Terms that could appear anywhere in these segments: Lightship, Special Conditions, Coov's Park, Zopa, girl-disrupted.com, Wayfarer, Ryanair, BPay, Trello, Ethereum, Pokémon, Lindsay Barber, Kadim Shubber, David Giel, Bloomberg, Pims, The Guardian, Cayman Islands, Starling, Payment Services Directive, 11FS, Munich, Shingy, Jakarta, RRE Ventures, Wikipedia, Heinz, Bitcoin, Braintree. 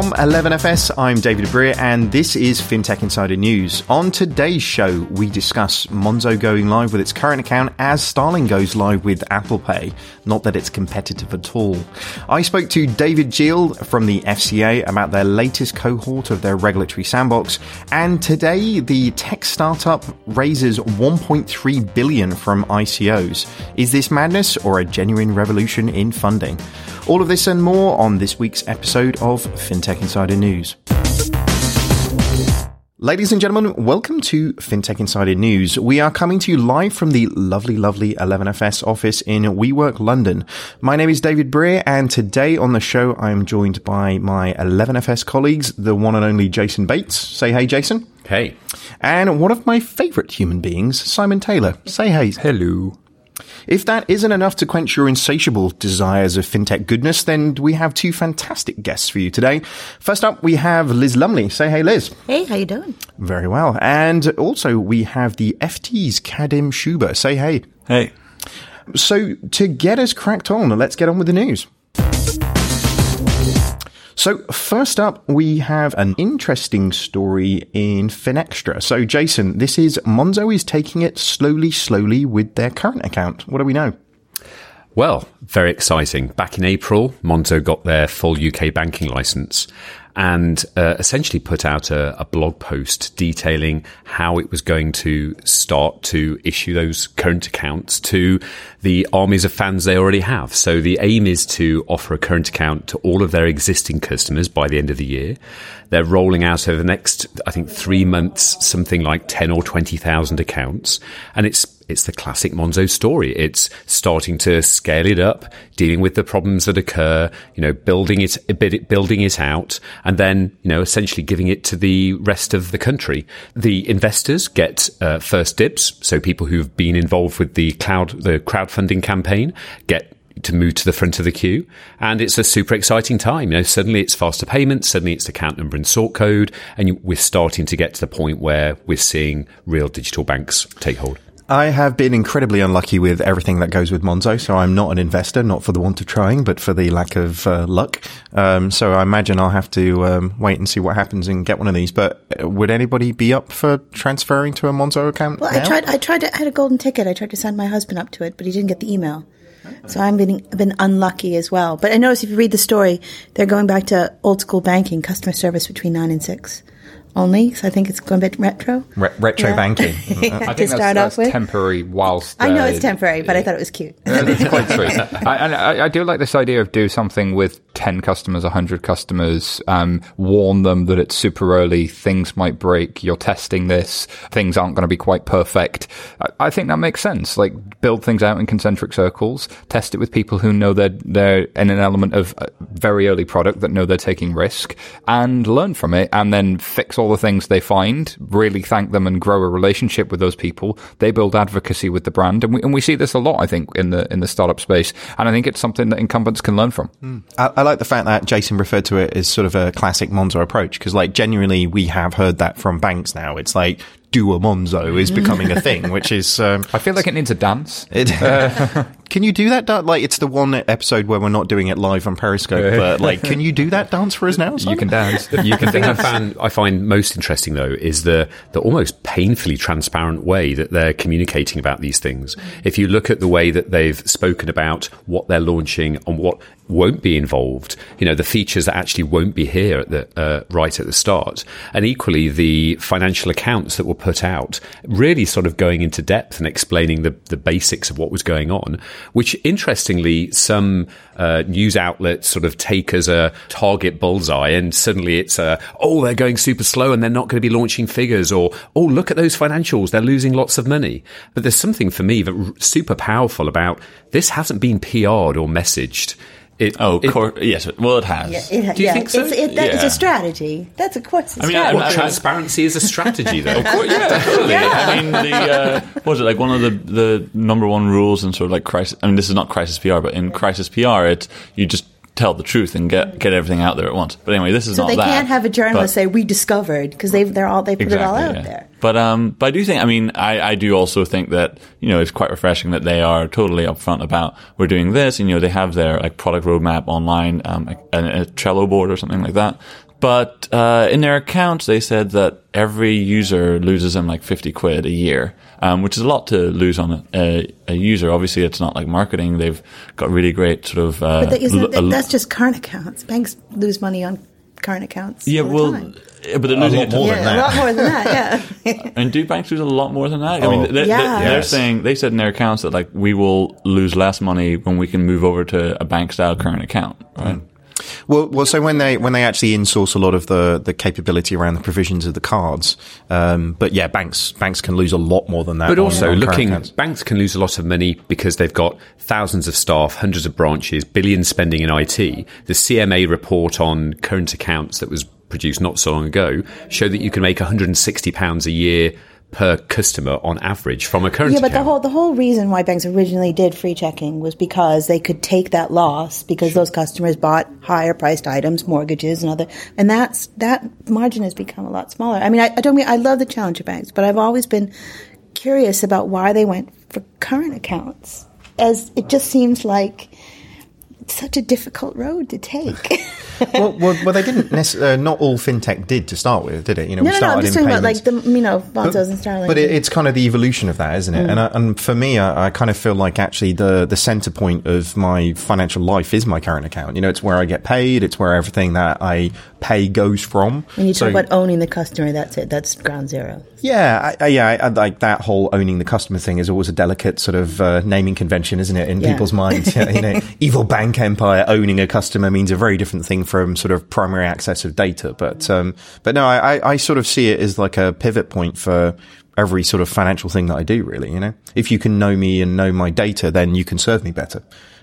From 11FS, I'm David Breer, and this is FinTech Insider News. On today's show, we discuss Monzo going live with its current account as Starling goes live with Apple Pay. Not that it's competitive at all. I spoke to David Gill from the FCA about their latest cohort of their regulatory sandbox. And today, the tech startup raises $1.3 billion from ICOs. Is this madness or a genuine revolution in funding? All of this and more on this week's episode of FinTech Insider News. Ladies and gentlemen, welcome to FinTech Insider News. We are coming to you live from the lovely 11FS office in WeWork, London. My name is David Breer, and today on the show, I am joined by my 11FS colleagues, the one and only Jason Bates. Say hey, Jason. Hey. And one of my favourite human beings, Simon Taylor. Say hey. Hello. If that isn't enough to quench your insatiable desires of fintech goodness, then we have two fantastic guests for you today. First up, we have Liz Lumley. Say hey, Liz. Hey, how you doing? Very well. And also, we have the FT's Kadim Shuba. Say hey. Hey. So, to get us cracked on, let's get on with the news. So, first up, we have an interesting story in Finextra. So, Jason, this is Monzo is taking it slowly with their current account. What do we know? Well, very exciting. Back in April, Monzo got their full UK banking license and essentially put out a blog post detailing how it was going to start to issue those current accounts to the armies of fans they already have. So the aim is to offer a current account to all of their existing customers by the end of the year. They're rolling out over the next, I think, 3 months, something like 10 or 20,000 accounts. And it's the classic Monzo story. It's starting to scale it up, dealing with the problems that occur, you know, building it out, and then, you know, essentially giving it to the rest of the country. The investors get first dibs, so people who've been involved with the crowdfunding campaign get to move to the front of the queue, and it's a super exciting time. You know, suddenly it's faster payments, suddenly it's account number and sort code, and we're starting to get to the point where we're seeing real digital banks take hold. I have been incredibly unlucky with everything that goes with Monzo, so I'm not an investor, not for the want of trying, but for the lack of luck. So I imagine I'll have to wait and see what happens and get one of these. But would anybody be up for transferring to a Monzo account? Well, now? I had a golden ticket. I tried to sign my husband up to it, but he didn't get the email. So I've been unlucky as well. But I noticed if you read the story, they're going back to old school banking, customer service between 9 and 6. Only, so I think it's going a bit retro. Retro banking. Yeah, I think that's temporary whilst... I know it's temporary, but I thought it was cute. It's quite sweet. I do like this idea of do something with 10 customers, 100 customers, warn them that it's super early, things might break, you're testing this, things aren't going to be quite perfect. I think that makes sense. Like, build things out in concentric circles, test it with people who know they're in an element of a very early product, that know they're taking risk, and learn from it, and then fix all the things they find, really thank them and grow a relationship with those people. They build advocacy with the brand, and we see this a lot, I think, in the startup space, and I think it's something that incumbents can learn from. I like the fact that Jason referred to it as sort of a classic Monzo approach, because, like, genuinely we have heard that from banks now. It's like, do a Monzo is becoming a thing, which is... I feel like it needs a dance. Can you do that dance? Like, it's the one episode where we're not doing it live on Periscope, but, like, can you do that dance for us now? Simon? You can dance. You can dance. I find most interesting, though, is the almost painfully transparent way that they're communicating about these things. If you look at the way that they've spoken about what they're launching and what won't be involved, you know, the features that actually won't be here at the right at the start, and equally the financial accounts that were put out, really sort of going into depth and explaining the basics of what was going on, which interestingly some news outlets sort of take as a target bullseye, and suddenly it's they're going super slow and they're not going to be launching figures, or look at those financials, they're losing lots of money. But there's something for me that's super powerful about this hasn't been PR'd or messaged. Yes. Well, it has. Do you think so? It's a strategy. That's, of course, a strategy. Transparency is a strategy, though. Of course, yeah. I mean, one of the number one rules in sort of like crisis... I mean, this is not crisis PR, but in crisis PR, you just tell the truth and get everything out there at once. But anyway, this is so not that. So they can't have a journalist say, we discovered, because they put it all out there. But I do think, I mean, I do also think that, you know, it's quite refreshing that they are totally upfront about, we're doing this, and, you know, they have their, like, product roadmap online, and a Trello board or something like that. But in their accounts, they said that every user loses them like 50 quid a year, which is a lot to lose on a user. Obviously, it's not like marketing. They've got really great sort of... But that's just current accounts. Banks lose money on current accounts. Yeah, well... Time. But they're losing a lot more than that, yeah. And do banks lose a lot more than that? Oh, I mean, they're saying, they said in their accounts that, like, we will lose less money when we can move over to a bank-style current account, right? Mm. Well, so when they actually insource a lot of the capability around the provisions of the cards, but yeah, banks can lose a lot more than that. But banks can lose a lot of money because they've got thousands of staff, hundreds of branches, billions spending in IT. The CMA report on current accounts that was produced not so long ago showed that you can make £160 a year per customer on average from a current account. Yeah, but the whole reason why banks originally did free checking was because they could take that loss because those customers bought higher priced items, mortgages and other, and that margin has become a lot smaller. I mean, I love the challenge of banks, but I've always been curious about why they went for current accounts, as it just seems like such a difficult road to take. well, they didn't necessarily, not all fintech did to start with, did it? You know, I'm just talking about like the Monzos and Starling. But it's kind of the evolution of that, isn't it? Mm. And for me, I kind of feel like actually the center point of my financial life is my current account. You know, it's where I get paid, it's where everything that I pay goes from. When you talk about owning the customer, that's it. That's ground zero. Yeah, I like that whole owning the customer thing is always a delicate sort of naming convention, isn't it, in people's minds? You know, evil bank empire owning a customer means a very different thing from sort of primary access of data. But no, I sort of see it as like a pivot point for every sort of financial thing that I do, really, you know. If you can know me and know my data, then you can serve me better.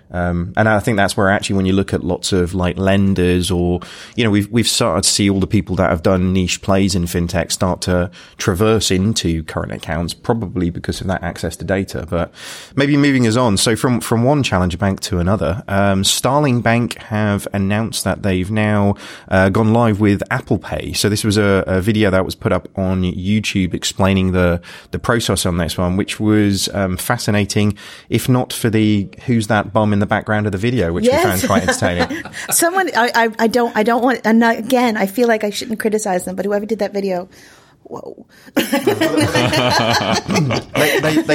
And I think that's where actually when you look at lots of like lenders or, you know, we've started to see all the people that have done niche plays in fintech start to traverse into current accounts, probably because of that access to data. But maybe moving us on. So from one challenger bank to another, Starling Bank have announced that they've now gone live with Apple Pay. So this was a video that was put up on YouTube explaining the process on this one, which was fascinating, if not for the who's that bum in the background of the video, which we found quite entertaining. Someone, I don't want, and again, I feel like I shouldn't criticize them, but whoever did that video, whoa. they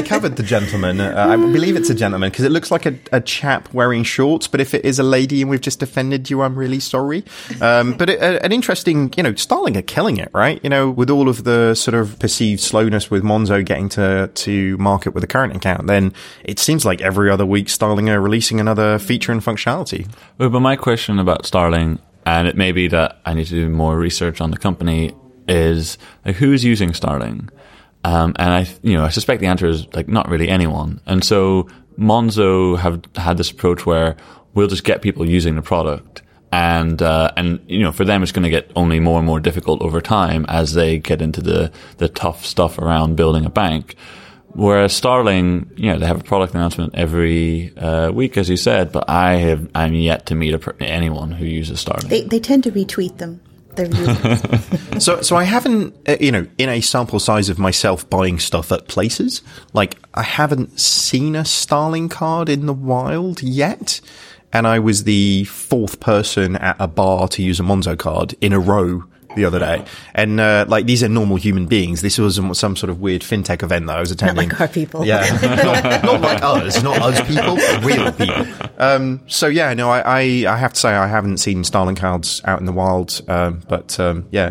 covered the gentleman. I believe it's a gentleman because it looks like a chap wearing shorts, but if it is a lady and we've just offended you, I'm really sorry. But an interesting, you know, Starling are killing it, right? You know, with all of the sort of perceived slowness with Monzo getting to market with a current account, then it seems like every other week Starling are releasing another feature and functionality. Well, but my question about Starling, and it may be that I need to do more research on the company, is like, who is using Starling? And I suspect the answer is like not really anyone. And so Monzo have had this approach where we'll just get people using the product, and you know, for them it's going to get only more and more difficult over time as they get into the tough stuff around building a bank. Whereas Starling, you know, they have a product announcement every week, as you said, but I'm yet to meet anyone who uses Starling. They tend to retweet them. So I haven't, in a sample size of myself buying stuff at places, like I haven't seen a Starling card in the wild yet. And I was the fourth person at a bar to use a Monzo card in a row the other day. And like, these are normal human beings. This wasn't some sort of weird fintech event that I was attending. Not like our people. Yeah. not like us. Not us people. Real people. So yeah, no, I have to say I haven't seen Starling cards out in the wild. But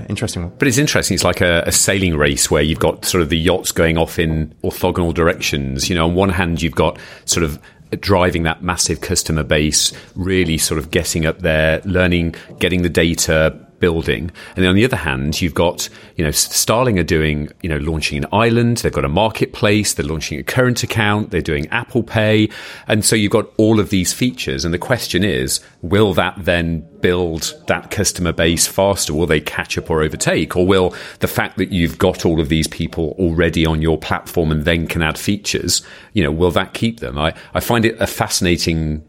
interesting one. But it's interesting. It's like a sailing race where you've got sort of the yachts going off in orthogonal directions. You know, on one hand you've got sort of driving that massive customer base, really sort of getting up there, learning, getting the data, building. And then on the other hand, you've got, you know, Starling are doing, you know, launching an island, they've got a marketplace, they're launching a current account, they're doing Apple Pay. And so you've got all of these features. And the question is, will that then build that customer base faster? Will they catch up or overtake? Or will the fact that you've got all of these people already on your platform and then can add features, you know, will that keep them? I find it a fascinating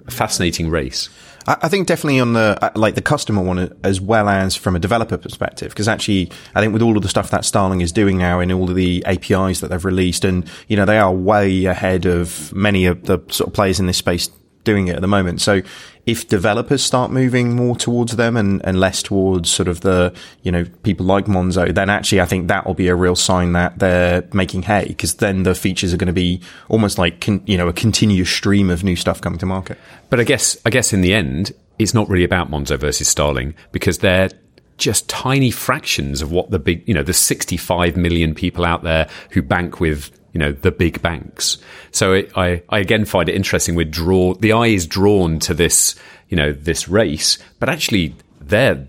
race. I think definitely on the customer one, as well as from a developer perspective, because actually I think with all of the stuff that Starling is doing now and all of the APIs that they've released, and, you know, they are way ahead of many of the sort of players in this space doing it at the moment. So if developers start moving more towards them and less towards sort of the, you know, people like Monzo, then actually I think that will be a real sign that they're making hay, because then the features are going to be almost like, a continuous stream of new stuff coming to market. But I guess in the end, it's not really about Monzo versus Starling, because they're just tiny fractions of what the big, the 65 million people out there who bank with, the big banks. So I again find it interesting. The eye is drawn to this, this race, but actually there's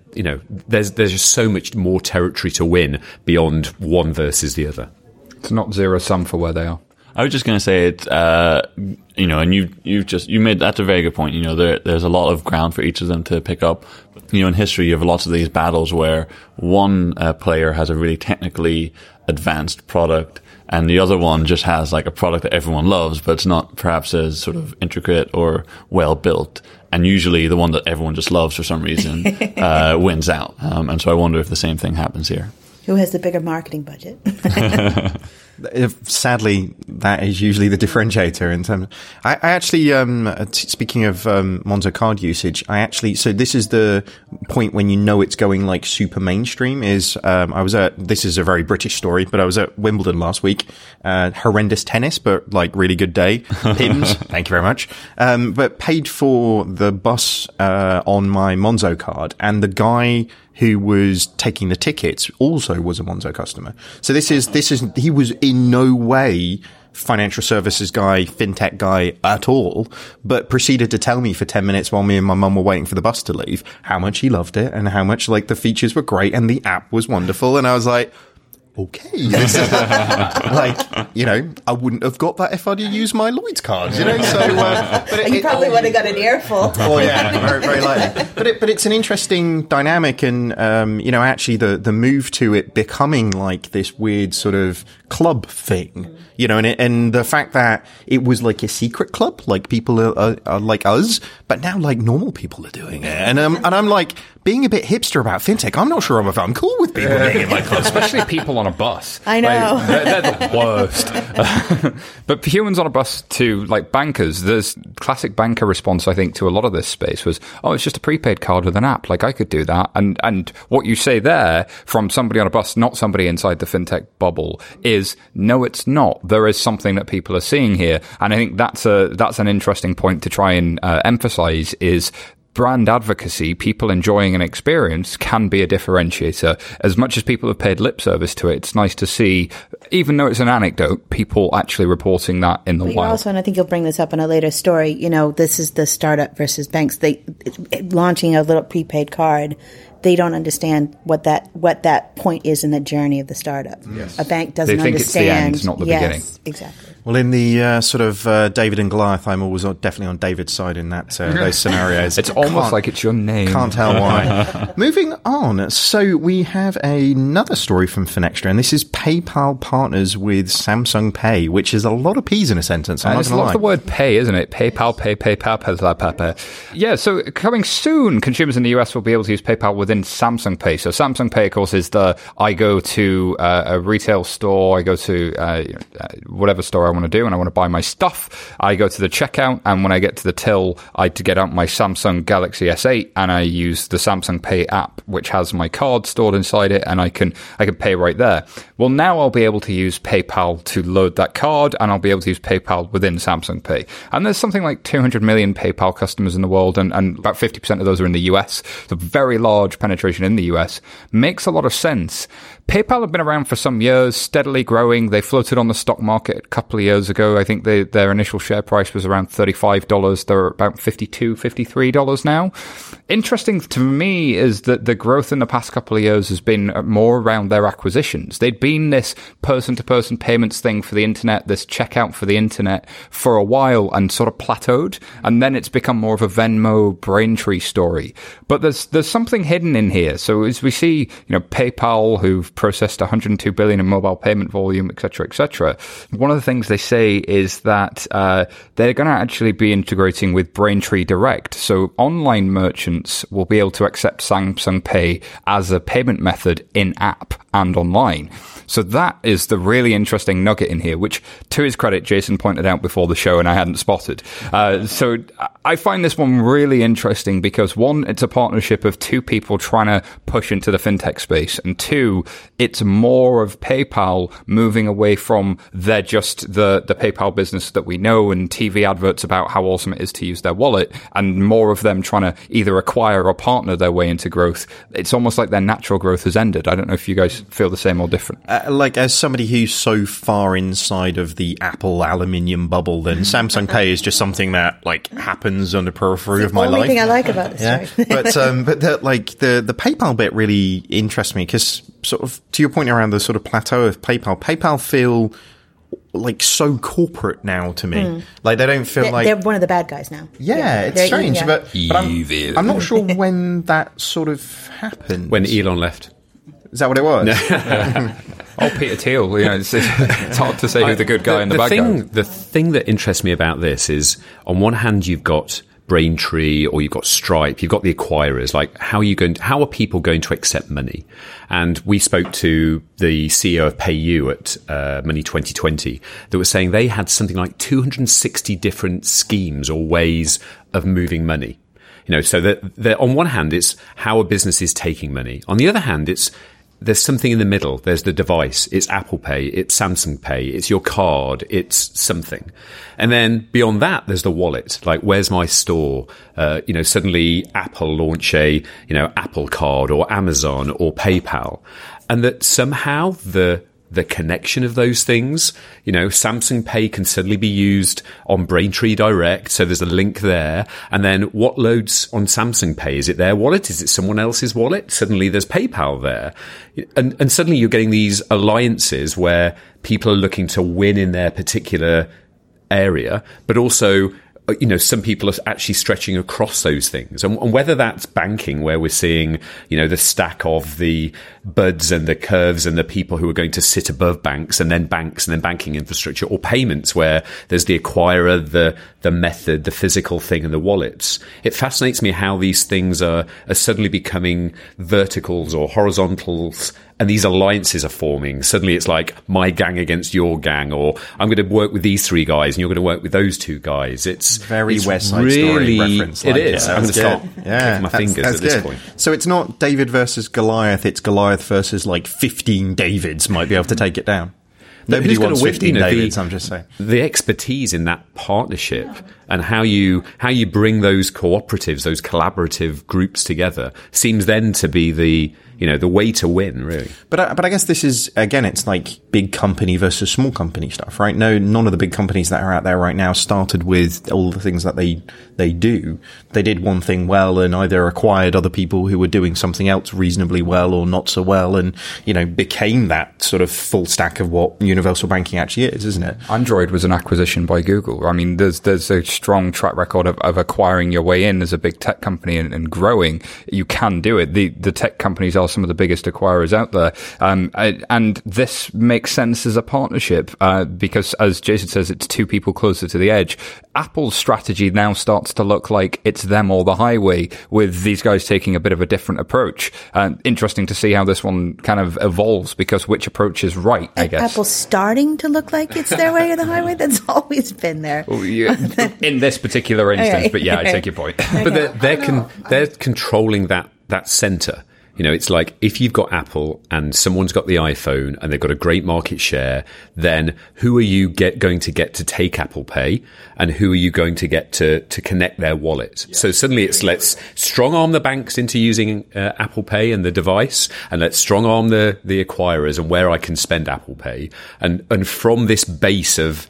just so much more territory to win beyond one versus the other. It's not zero sum for where they are. I was just going to say it, and you made that's a very good point. There's a lot of ground for each of them to pick up. In history, you have lots of these battles where one player has a really technically advanced product, and the other one just has like a product that everyone loves, but it's not perhaps as sort of intricate or well built. And usually, the one that everyone just loves for some reason wins out. And so, I wonder if the same thing happens here. Who has the bigger marketing budget? Sadly, that is usually the differentiator in terms. I actually, speaking of Monzo card usage, so this is the point when it's going like super mainstream. This is a very British story, but I was at Wimbledon last week. Horrendous tennis, but like really good day. Pims, thank you very much. But paid for the bus on my Monzo card, and the guy who was taking the tickets also was a Monzo customer. So he was in no way financial services guy, fintech guy at all, but proceeded to tell me for 10 minutes while me and my mum were waiting for the bus to leave, how much he loved it and how much like the features were great and the app was wonderful. And I was like, okay. I wouldn't have got that if I'd used my Lloyd's card, So, you probably would have got an earful. Oh yeah, very, very likely. But it's an interesting dynamic, and actually the move to it becoming like this weird sort of club thing, and the fact that it was like a secret club, like people are like us, but now like normal people are doing it, and I'm like being a bit hipster about fintech. I'm not sure if I'm cool with people being in my club, especially people on a bus. I know. Like, they're the worst. But humans on a bus to like bankers, there's classic banker response, I think, to a lot of this space was, oh, it's just a prepaid card with an app. Like I could do that. And what you say there from somebody on a bus, not somebody inside the fintech bubble, is no, it's not. There is something that people are seeing here. And I think that's an interesting point to try and emphasize is brand advocacy, people enjoying an experience can be a differentiator. As much as people have paid lip service to it, it's nice to see, even though it's an anecdote, people actually reporting that in the wild. Also, and I think you'll bring this up in a later story, this is the startup versus banks. They launching a little prepaid card. They don't understand what that point is in the journey of the startup. Yes. A bank doesn't understand. They think it's the end, not the beginning. Exactly. Well, in the David and Goliath, I'm always definitely on David's side in that those scenarios. It's almost like it's your name. Can't tell why. Moving on. So we have another story from Finextra, and this is PayPal partners with Samsung Pay, which is a lot of P's in a sentence. It's a lot of the word pay, isn't it? PayPal, pay, PayPal, PayPal, PayPal. Yeah, so coming soon, consumers in the US will be able to use PayPal within Samsung Pay. So Samsung Pay, of course, is I go to a retail store, I go to whatever store I want to do, and I want to buy my stuff. I go to the checkout, and when I get to the till, I had to get out my Samsung Galaxy S8, and I use the Samsung Pay app, which has my card stored inside it, and I can pay right there. Well, now I'll be able to use PayPal to load that card, and I'll be able to use PayPal within Samsung Pay. And there's something like 200 million PayPal customers in the world, and about 50% of those are in the US. It's a very large penetration in the US. Makes a lot of sense. PayPal have been around for some years, steadily growing. They floated on the stock market a couple of years ago. I think their initial share price was around $35. They're about $52, $53 now. Interesting to me is that the growth in the past couple of years has been more around their acquisitions. They'd been this person-to-person payments thing for the internet, this checkout for the internet for a while and sort of plateaued. And then it's become more of a Venmo, Braintree story. But there's something hidden in here. So as we see, PayPal, who've processed 102 billion in mobile payment volume, et cetera, one of the things they say is that they're going to actually be integrating with Braintree Direct. So online merchants will be able to accept Samsung Pay as a payment method in-app and online. So that is the really interesting nugget in here, which, to his credit, Jason pointed out before the show and I hadn't spotted. So I find this one really interesting because, one, it's a partnership of two people trying to push into the fintech space, and two, it's more of PayPal moving away from they're just the PayPal business that we know and TV adverts about how awesome it is to use their wallet, and more of them trying to either acquire or partner their way into growth. It's almost like their natural growth has ended. I don't know if you guys feel the same or different. Like, as somebody who's so far inside of the Apple aluminium bubble, then Samsung Pay is just something that like happens on the periphery of my life. The only thing I like about this, right? But that, like, the PayPal bit really interests me because, sort of to your point around the sort of plateau of PayPal feel like so corporate now to me. Like they don't feel like they're one of the bad guys now. Yeah, it's strange, but I'm not sure when that sort of happened. When Elon left. Is that what it was? No. Oh, Peter Thiel. You know, it's hard to say who the good guy and the bad guy. The thing that interests me about this is, on one hand, you've got Braintree or you've got Stripe, you've got the acquirers. Like, how are people going to accept money? And we spoke to the CEO of PayU at Money 2020 that was saying they had something like 260 different schemes or ways of moving money. You know, so that on one hand, it's how a business is taking money. On the other hand, there's something in the middle. There's the device. It's Apple Pay. It's Samsung Pay. It's your card. It's something. And then beyond that, there's the wallet. Like, where's my store? You know, suddenly Apple launch a, you know, Apple Card or Amazon or PayPal. And that somehow the connection of those things, you know, Samsung Pay can suddenly be used on Braintree Direct. So there's a link there. And then what loads on Samsung Pay? Is it their wallet? Is it someone else's wallet? Suddenly there's PayPal there. And suddenly you're getting these alliances where people are looking to win in their particular area, but also, you know, some people are actually stretching across those things. And whether that's banking, where we're seeing, you know, the stack of the buds and the curves and the people who are going to sit above banks and then banking infrastructure, or payments, where there's the acquirer, the method, the physical thing and the wallets. It fascinates me how these things are suddenly becoming verticals or horizontals. And these alliances are forming. Suddenly it's like my gang against your gang, or I'm going to work with these three guys and you're going to work with those two guys. It's very West Side Story reference. It is. I'm going to start clicking my fingers at this point. So it's not David versus Goliath. It's Goliath versus like 15 Davids might be able to take it down. Nobody wants 15 Davids, I'm just saying. The expertise in that partnership and how you bring those cooperatives, those collaborative groups together seems then to be the, you know, the way to win, really. But I guess this is, again, it's like big company versus small company stuff, right? No, none of the big companies that are out there right now started with all the things that they do. They did one thing well and either acquired other people who were doing something else reasonably well or not so well and, you know, became that sort of full stack of what universal banking actually is, isn't it? Android was an acquisition by Google. I mean, there's a strong track record of acquiring your way in as a big tech company and growing. You can do it. The tech companies are some of the biggest acquirers out there. And this makes sense as a partnership because, as Jason says, it's two people closer to the edge. Apple's strategy now starts to look like it's them or the highway, with these guys taking a bit of a different approach. Interesting to see how this one kind of evolves, because which approach is right, I guess. Apple's starting to look like it's their way or the highway. That's always been there. Well, yeah, in this particular instance, right. But yeah, I take your point. Okay. But they're controlling that center. You know, it's like if you've got Apple and someone's got the iPhone and they've got a great market share, then who are you going to get to take Apple Pay, and who are you going to get to connect their wallet? Yeah. So suddenly it's let's strong arm the banks into using Apple Pay and the device, and let's strong arm the acquirers and where I can spend Apple Pay. And from this base of,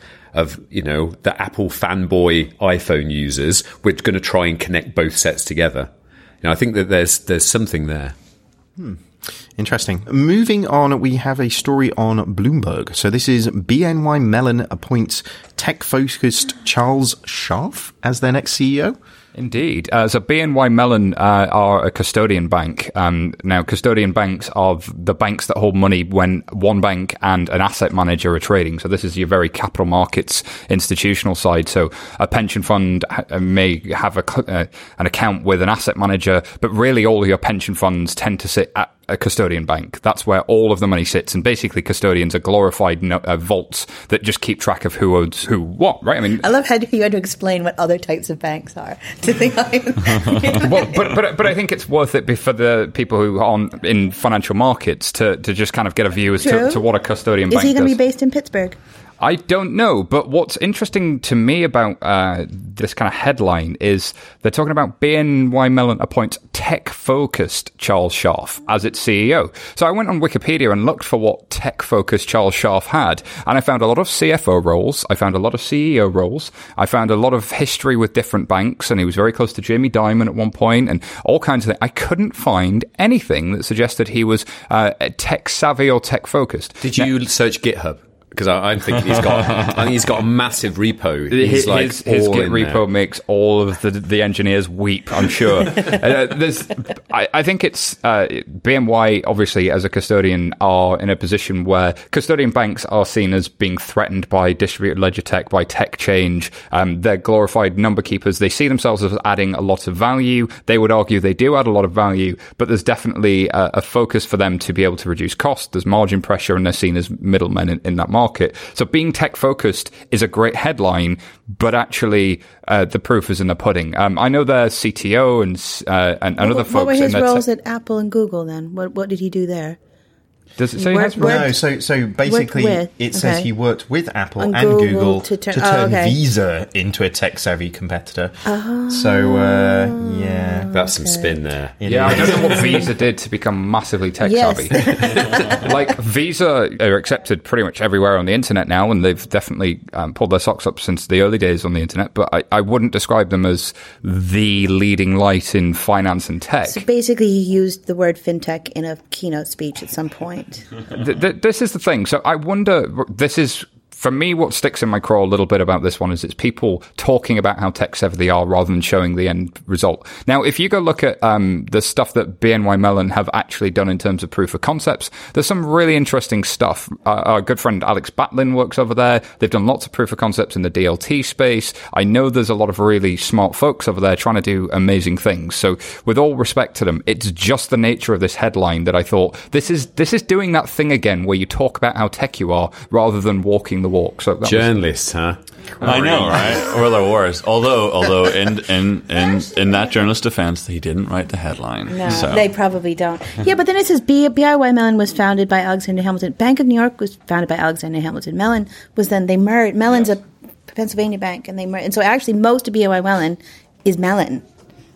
you know, the Apple fanboy iPhone users, we're going to try and connect both sets together. You know, I think that there's something there. Interesting. Moving on, we have a story on Bloomberg. So this is BNY Mellon appoints tech-focused Charles Scharf as their next CEO. Indeed. So BNY Mellon are a custodian bank. Now, custodian banks are the banks that hold money when one bank and an asset manager are trading. So this is your very capital markets institutional side. So a pension fund may have an account with an asset manager, but really all of your pension funds tend to sit at a custodian bank. That's where all of the money sits, and basically custodians are glorified vaults that just keep track of who owns who what, right? I mean, I love how you had to explain what other types of banks are to think well, but I think it's worth it for the people who aren't in financial markets to just kind of get a view as to what a custodian bank is. Is he going to be based in Pittsburgh? I don't know, but what's interesting to me about this kind of headline is they're talking about BNY Mellon appoints tech-focused Charles Scharf as its CEO. So I went on Wikipedia and looked for what tech-focused Charles Scharf had, and I found a lot of CFO roles, I found a lot of CEO roles, I found a lot of history with different banks, and he was very close to Jamie Dimon at one point, and all kinds of things. I couldn't find anything that suggested he was tech-savvy or tech-focused. Did you search GitHub? Because I'm thinking he's got a massive repo. His Git repo there. Makes all of the engineers weep, I'm sure. I think it's BNY, obviously, as a custodian, are in a position where custodian banks are seen as being threatened by distributed ledger tech, by tech change. They're glorified number keepers. They see themselves as adding a lot of value. They would argue they do add a lot of value, but there's definitely a focus for them to be able to reduce cost. There's margin pressure, and they're seen as middlemen in that market. So being tech-focused is a great headline, but actually the proof is in the pudding. I know their CTO and other folks. What were his roles at Apple and Google then? What did he do there? Does it say he has roles? No, so basically it says he worked with Apple and Google to turn Visa into a tech-savvy competitor. Oh, so, yeah. That's some spin there. Yeah, I don't know what Visa did to become massively tech-savvy. Yes. Like, Visa are accepted pretty much everywhere on the internet now, and they've definitely pulled their socks up since the early days on the internet, but I wouldn't describe them as the leading light in finance and tech. So basically he used the word fintech in a keynote speech at some point. This is the thing. So I wonder, this is, for me, what sticks in my craw a little bit about this one is it's people talking about how tech-savvy they are rather than showing the end result. Now, if you go look at the stuff that BNY Mellon have actually done in terms of proof of concepts, there's some really interesting stuff. Our good friend Alex Batlin works over there. They've done lots of proof of concepts in the DLT space. I know there's a lot of really smart folks over there trying to do amazing things. So with all respect to them, it's just the nature of this headline that I thought, this is doing that thing again where you talk about how tech you are rather than walking the walk. So journalists, huh? I know, right? Or the worst. Although, in that journalist's defense, he didn't write the headline. No, they probably don't. Yeah, but then it says BNY Mellon was founded by Alexander Hamilton. Bank of New York was founded by Alexander Hamilton. Mellon was then they merged. Mellon's a Pennsylvania bank, and they merged. And so actually, most of BNY Mellon is Mellon.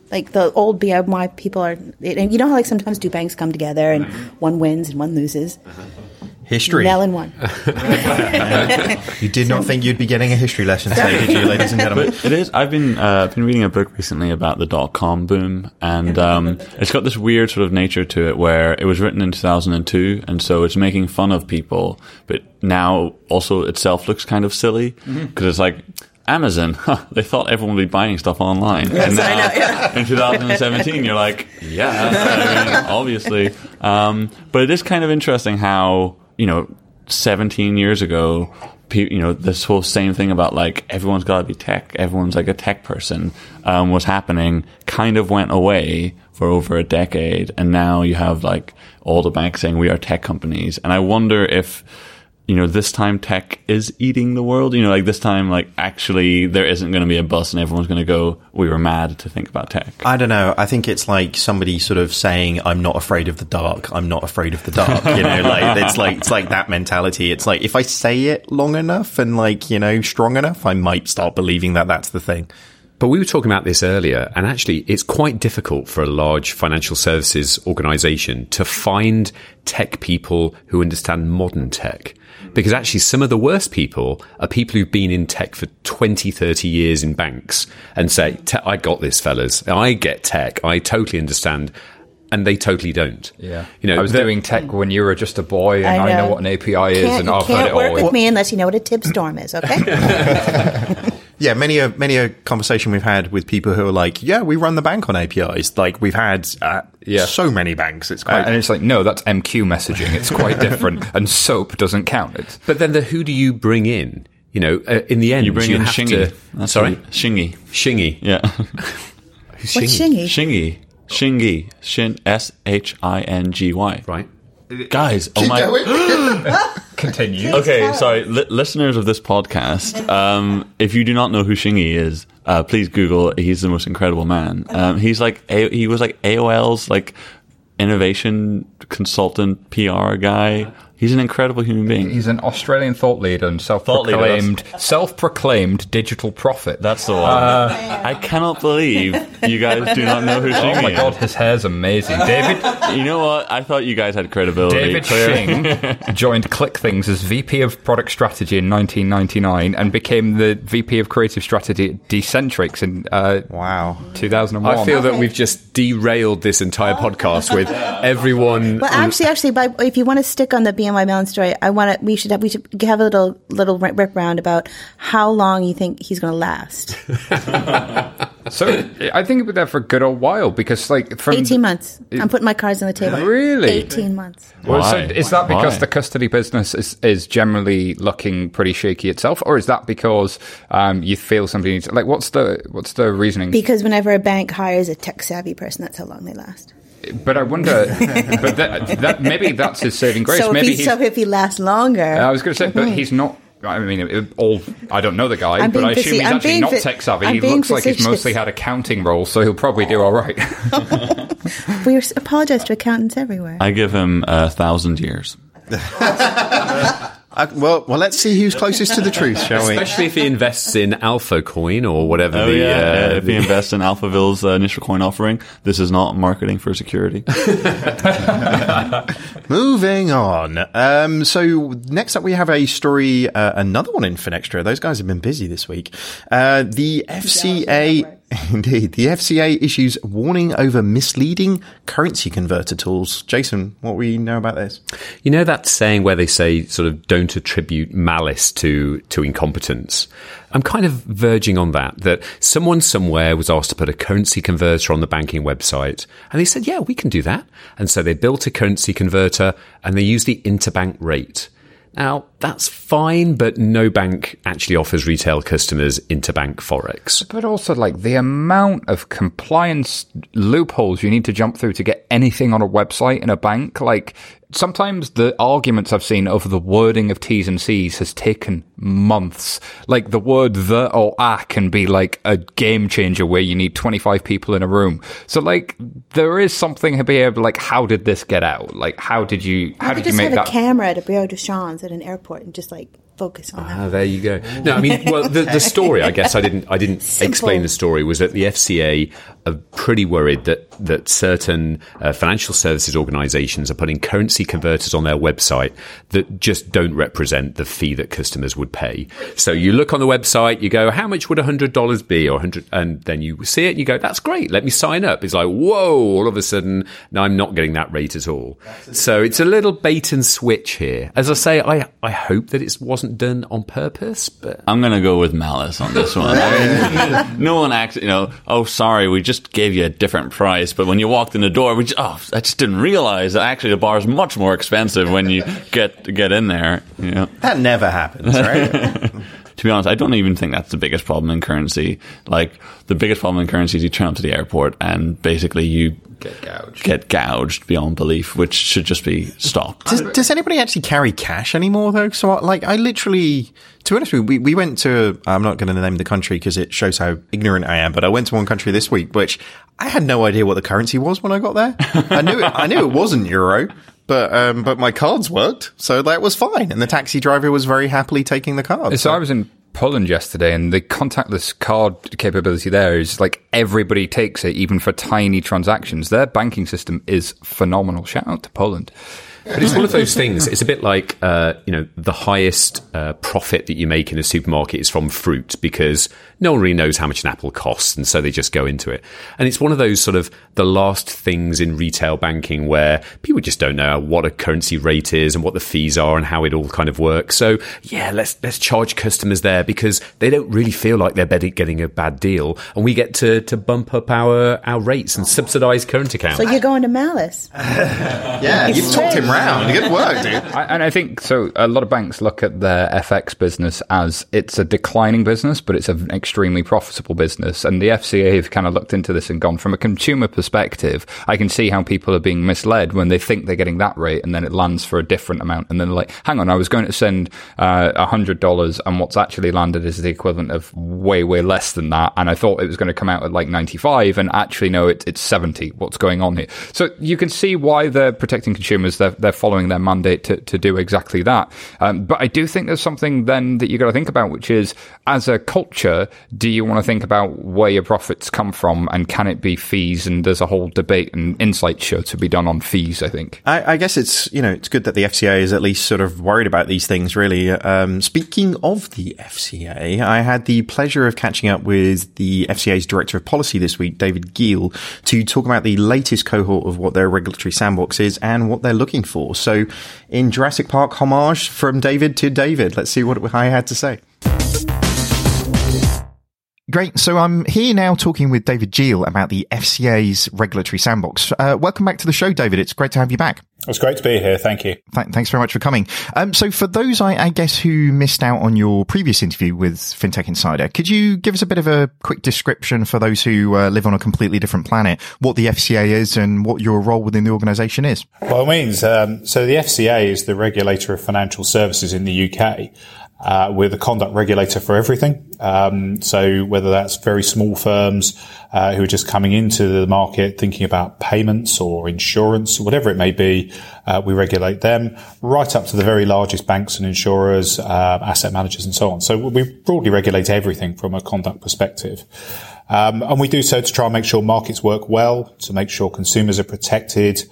Like the old BNY people are. And you know how like sometimes two banks come together and one wins and one loses. History. Mellon won. You did not think you'd be getting a history lesson today, did you, ladies and gentlemen? It is. I've been reading a book recently about the .com boom, and it's got this weird sort of nature to it where it was written in 2002, and so it's making fun of people, but now also itself looks kind of silly because it's like Amazon, they thought everyone would be buying stuff online. Yes, and now, in 2017, you're like, I mean, obviously. But it is kind of interesting how, 17 years ago, this whole same thing about like everyone's got to be tech, everyone's like a tech person, was happening, kind of went away for over a decade. And now you have like all the banks saying we are tech companies. And I wonder if, this time tech is eating the world, like this time, like actually there isn't going to be a bus and everyone's going to go, we were mad to think about tech. I don't know. I think it's like somebody sort of saying, I'm not afraid of the dark. Like it's like that mentality. It's like if I say it long enough and like, strong enough, I might start believing that that's the thing. But we were talking about this earlier, and actually it's quite difficult for a large financial services organization to find tech people who understand modern tech. Because actually some of the worst people are people who've been in tech for 20, 30 years in banks and say, I got this, fellas. I get tech. I totally understand. And they totally don't. Yeah. I was doing tech when you were just a boy, and I know what an API is, and I've heard it all. You can't work with me unless you know what a tip storm is, okay? Yeah, many a conversation we've had with people who are like, yeah, we run the bank on APIs. Like, we've had so many banks. It's quite... and it's like, no, that's MQ messaging. It's quite different. And SOAP doesn't count. It's... But then who do you bring in? You know, in the end, you bring in Shingy. Sorry? Shingy. Shingy. Yeah. Who's Shingy? Shingy. Shingy. Shin, S-H-I-N-G-Y. Right. Guys, oh my... Continue. Okay, sorry, listeners of this podcast, if you do not know who Shingy is, please Google. He's the most incredible man. He's like he was like AOL's like innovation consultant PR guy. He's an incredible human being. He's an Australian thought leader and self-proclaimed digital prophet. That's the one. I cannot believe you guys do not know who Shingy is. Oh my God, his hair's amazing. David, you know what? I thought you guys had credibility. David Shing joined ClickThings as VP of Product Strategy in 1999 and became the VP of Creative Strategy at Decentrix in 2001. I feel that we've just derailed this entire podcast with everyone. Well, actually, if you want to stick on the BNY Mellon story, we should have a little rip round about how long you think he's going to last. So I think it'd be there for a good old while, because like from 18 months. I'm putting my cards on the table. Really? 18 months. Well, so is that because the custody business is generally looking pretty shaky itself, or is that because you feel somebody needs, like, what's the reasoning? Because whenever a bank hires a tech savvy person, that's how long they last. But I wonder, but that maybe that's his saving grace. So maybe if he lasts longer. I was going to say, but he's not. I mean, I don't know the guy, but I assume he's actually not tech savvy. He looks like he's mostly had accounting roles, so he'll probably do all right. We apologize to accountants everywhere. I give him 1,000 years. Well, let's see who's closest to the truth, shall we? Especially if he invests in Alpha Coin or whatever. If he invests in Alphaville's initial coin offering, this is not marketing for security. Moving on. So next up, we have a story, another one in Finextra. Those guys have been busy this week. The FCA... Indeed. The FCA issues warning over misleading currency converter tools. Jason, what we know about this? You know that saying where they say sort of don't attribute malice to incompetence? I'm kind of verging on that someone somewhere was asked to put a currency converter on the banking website, and they said, yeah, we can do that. And so they built a currency converter, and they used the interbank rate. Now, that's fine, but no bank actually offers retail customers interbank forex. But also, like, the amount of compliance loopholes you need to jump through to get anything on a website in a bank, like... Sometimes the arguments I've seen over the wording of T's and C's has taken months. Like the word the or a can be like a game changer where you need 25 people in a room. So like there is something to be able to like, how did this get out? Like how did you make that? You could just have a camera at a Bureau de Change at an airport and just like focus on that. Ah, there you go. No, I mean, well, the story, I guess I didn't explain the story, was that the FCA are pretty worried that certain financial services organisations are putting currency converters on their website that just don't represent the fee that customers would pay. So you look on the website, you go, how much would $100 be? Or 100, and then you see it and you go, that's great, let me sign up. It's like, whoa, all of a sudden, no, I'm not getting that rate at all. So it's a little bait and switch here. As I say, I hope that it wasn't done on purpose, but I'm gonna go with malice on this one. I mean, no one acts, you know, oh sorry, we just gave you a different price, but when you walked in the door, I just didn't realize that actually the bar is much more expensive when you get in there, you know. That never happens, right? To be honest, I don't even think that's the biggest problem in currency. Like, the biggest problem in currency is you turn up to the airport and basically you get gouged beyond belief, which should just be stopped. Does anybody actually carry cash anymore, though? So, I literally... To be honest with you, we went to... I'm not going to name the country because it shows how ignorant I am, but I went to one country this week, which I had no idea what the currency was when I got there. I knew it wasn't euro. But my cards worked, so that was fine. And the taxi driver was very happily taking the cards. So I was in Poland yesterday, and the contactless card capability there is like everybody takes it, even for tiny transactions. Their banking system is phenomenal. Shout out to Poland. But it's one of those things. It's a bit like, the highest profit that you make in a supermarket is from fruit, because no one really knows how much an apple costs, and so they just go into it. And it's one of those sort of the last things in retail banking where people just don't know what a currency rate is and what the fees are and how it all kind of works. So yeah, let's charge customers there because they don't really feel like they're getting a bad deal, and we get to bump up our rates and subsidize current accounts. So you're going to Malice. Yeah, you've talked him round. Good work, dude. I think so. A lot of banks look at their FX business as it's a declining business, but it's an extremely profitable business. And the FCA have kind of looked into this and gone, from a consumer perspective, I can see how people are being misled when they think they're getting that rate and then it lands for a different amount. And then they're like, hang on, I was going to send $100 and what's actually landed is the equivalent of way, way less than that. And I thought it was going to come out at like 95 and actually, no, it's 70. What's going on here? So you can see why they're protecting consumers. They're following their mandate to do exactly that. But I do think there's something then that you got to think about, which is, as a culture, do you want to think about where your profits come from and can it be fees? And there's a whole debate and insight show to be done on fees, I think. I guess it's, it's good that the FCA is at least sort of worried about these things, really. Speaking of the FCA, I had the pleasure of catching up with the FCA's Director of Policy this week, David Giel, to talk about the latest cohort of what their regulatory sandbox is and what they're looking for. So in Jurassic Park homage from David to David, let's see what I had to say. Great. So I'm here now talking with David Giel about the FCA's regulatory sandbox. Welcome back to the show, David. It's great to have you back. It's great to be here. Thank you. Thanks very much for coming. So for those, I guess, who missed out on your previous interview with FinTech Insider, could you give us a bit of a quick description for those who live on a completely different planet, what the FCA is and what your role within the organisation is? By all means. So the FCA is the regulator of financial services in the UK. We're the conduct regulator for everything. So whether that's very small firms, who are just coming into the market thinking about payments or insurance, whatever it may be, we regulate them, right up to the very largest banks and insurers, asset managers and so on. So we broadly regulate everything from a conduct perspective. And we do so to try and make sure markets work well, to make sure consumers are protected,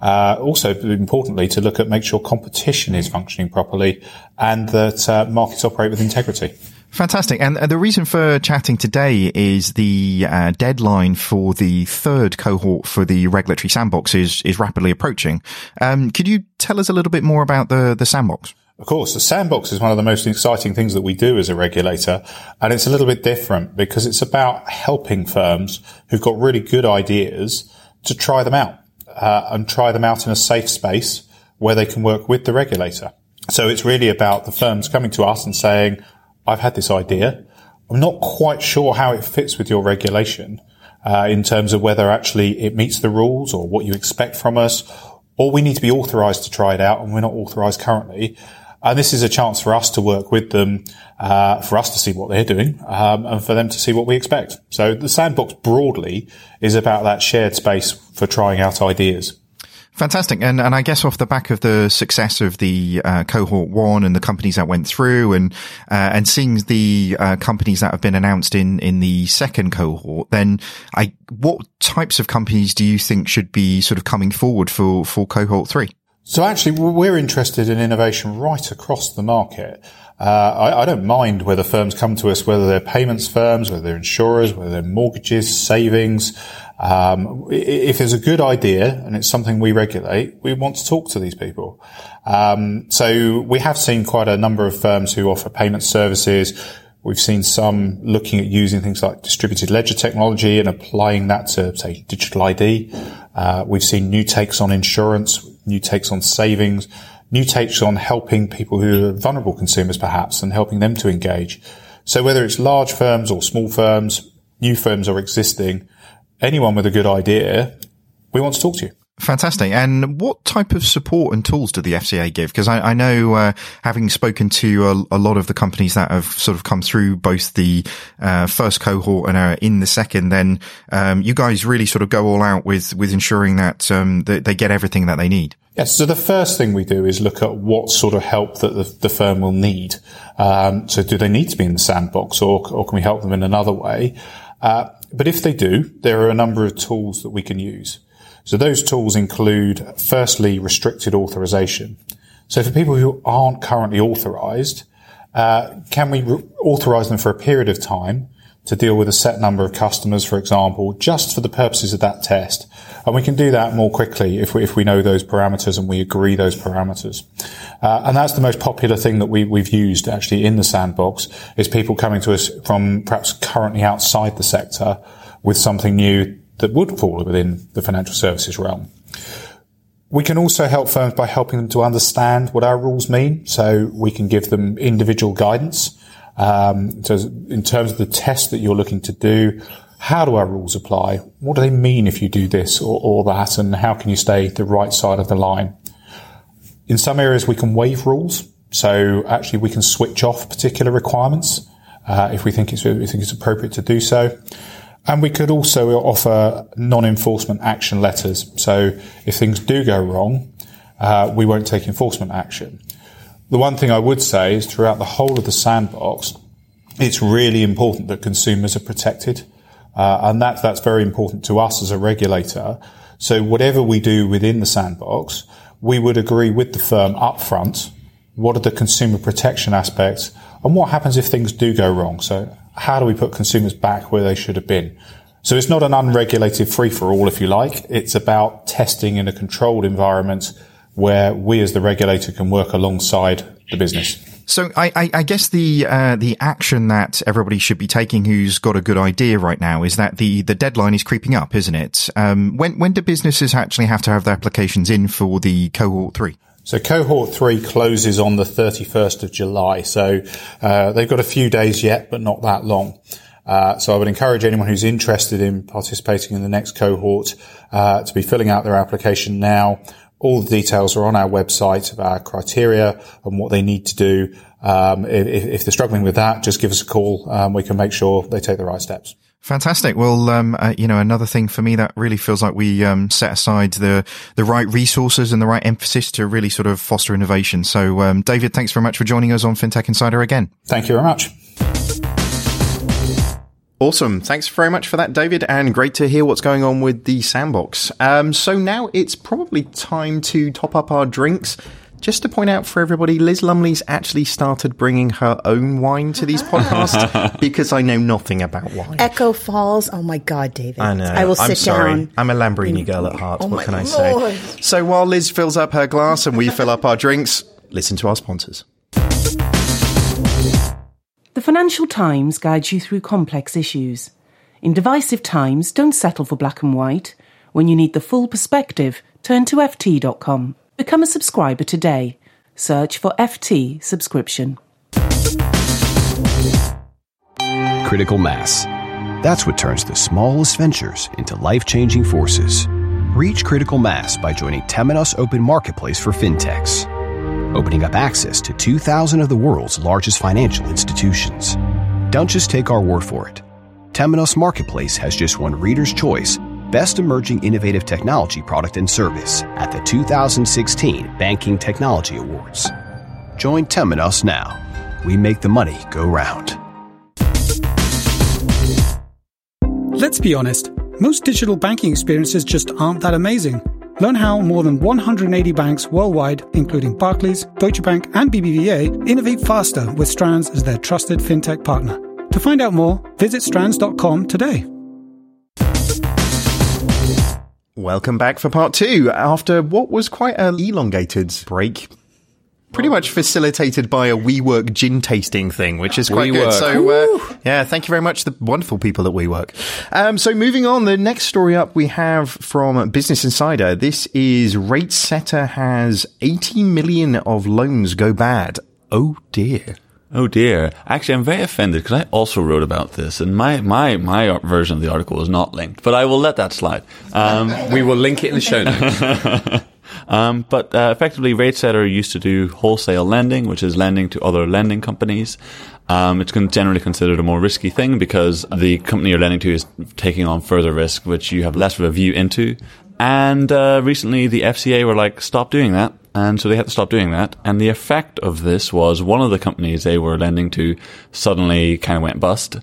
also, importantly, to look at make sure competition is functioning properly and that markets operate with integrity. Fantastic. And the reason for chatting today is the deadline for the third cohort for the regulatory sandbox is rapidly approaching. Could you tell us a little bit more about the sandbox? Of course, the sandbox is one of the most exciting things that we do as a regulator, and it's a little bit different because it's about helping firms who've got really good ideas to try them out. And try them out in a safe space where they can work with the regulator. So it's really about the firms coming to us and saying, I've had this idea. I'm not quite sure how it fits with your regulation, in terms of whether actually it meets the rules or what you expect from us, or we need to be authorized to try it out and we're not authorized currently. And this is a chance for us to work with them, for us to see what they're doing, and for them to see what we expect. So the sandbox broadly is about that shared space for trying out ideas. Fantastic. And I guess off the back of the success of the cohort one and the companies that went through and seeing the companies that have been announced in the second cohort, then what types of companies do you think should be sort of coming forward for cohort three? So actually, we're interested in innovation right across the market. I don't mind whether firms come to us, whether they're payments firms, whether they're insurers, whether they're mortgages, savings. If there's a good idea and it's something we regulate, we want to talk to these people. So we have seen quite a number of firms who offer payment services. We've seen some looking at using things like distributed ledger technology and applying that to, say, digital ID. We've seen new takes on insurance, new takes on savings, new takes on helping people who are vulnerable consumers, perhaps, and helping them to engage. So whether it's large firms or small firms, new firms or existing, anyone with a good idea, we want to talk to you. Fantastic. And what type of support and tools do the FCA give? Because I know, having spoken to a lot of the companies that have sort of come through both the first cohort and are in the second, then you guys really sort of go all out with ensuring that they get everything that they need. Yes. So the first thing we do is look at what sort of help that the firm will need. So do they need to be in the sandbox or can we help them in another way? But if they do, there are a number of tools that we can use. So those tools include, firstly, restricted authorization. So for people who aren't currently authorized, can we authorize them for a period of time to deal with a set number of customers, for example, just for the purposes of that test? And we can do that more quickly if we know those parameters and we agree those parameters. And that's the most popular thing that we've used actually in the sandbox, is people coming to us from perhaps currently outside the sector with something new that would fall within the financial services realm. We can also help firms by helping them to understand what our rules mean. So we can give them individual guidance. So in terms of the test that you're looking to do, how do our rules apply? What do they mean if you do this or that? And how can you stay the right side of the line? In some areas, we can waive rules. So actually, we can switch off particular requirements if we think it's appropriate to do so. And we could also offer non-enforcement action letters. So if things do go wrong, we won't take enforcement action. The one thing I would say is throughout the whole of the sandbox, it's really important that consumers are protected. And that's very important to us as a regulator. So whatever we do within the sandbox, we would agree with the firm up front, what are the consumer protection aspects and what happens if things do go wrong? So how do we put consumers back where they should have been? So it's not an unregulated free-for-all, if you like. It's about testing in a controlled environment where we as the regulator can work alongside the business. So I guess the action that everybody should be taking who's got a good idea right now is that the deadline is creeping up, isn't it? When do businesses actually have to have their applications in for the cohort 3? So cohort 3 closes on the 31st of July. So they've got a few days yet, but not that long. So I would encourage anyone who's interested in participating in the next cohort to be filling out their application now. All the details are on our website of our criteria and what they need to do. If they're struggling with that, just give us a call. We can make sure they take the right steps. Fantastic. Well, another thing for me that really feels like we set aside the right resources and the right emphasis to really sort of foster innovation. So, David, thanks very much for joining us on FinTech Insider again. Thank you very much. Awesome. Thanks very much for that, David, and great to hear what's going on with the sandbox. So now it's probably time to top up our drinks. Just to point out for everybody, Liz Lumley's actually started bringing her own wine to these podcasts because I know nothing about wine. Echo Falls. Oh, my God, David. I know. I will sit down. I'm a Lambrini girl at heart. What can I say? So while Liz fills up her glass and we fill up our drinks, listen to our sponsors. The Financial Times guides you through complex issues. In divisive times, don't settle for black and white. When you need the full perspective, turn to FT.com. Become a subscriber today. Search for FT subscription. Critical mass. That's what turns the smallest ventures into life-changing forces. Reach critical mass by joining Temenos Open Marketplace for fintechs, opening up access to 2,000 of the world's largest financial institutions. Don't just take our word for it. Temenos Marketplace has just won Reader's Choice Best Emerging Innovative Technology Product and Service at the 2016 Banking Technology Awards. Join Temenos now. We make the money go round. Let's be honest. Most digital banking experiences just aren't that amazing. Learn how more than 180 banks worldwide, including Barclays, Deutsche Bank, and BBVA, innovate faster with Strands as their trusted fintech partner. To find out more, visit strands.com today. Welcome back for part 2 after what was quite an elongated break, pretty much facilitated by a WeWork gin tasting thing, which is quite good. So, thank you very much, the wonderful people at WeWork. So moving on, the next story up we have from Business Insider. This is Ratesetter has 80 million of loans go bad. Oh dear. Oh dear. Actually, I'm very offended because I also wrote about this and my version of the article is not linked, but I will let that slide. We will link it in the show notes. Effectively, Ratesetter used to do wholesale lending, which is lending to other lending companies. It's generally considered a more risky thing because the company you're lending to is taking on further risk, which you have less of a view into. And recently, the FCA were like, stop doing that. And so they had to stop doing that. And the effect of this was one of the companies they were lending to suddenly kind of went bust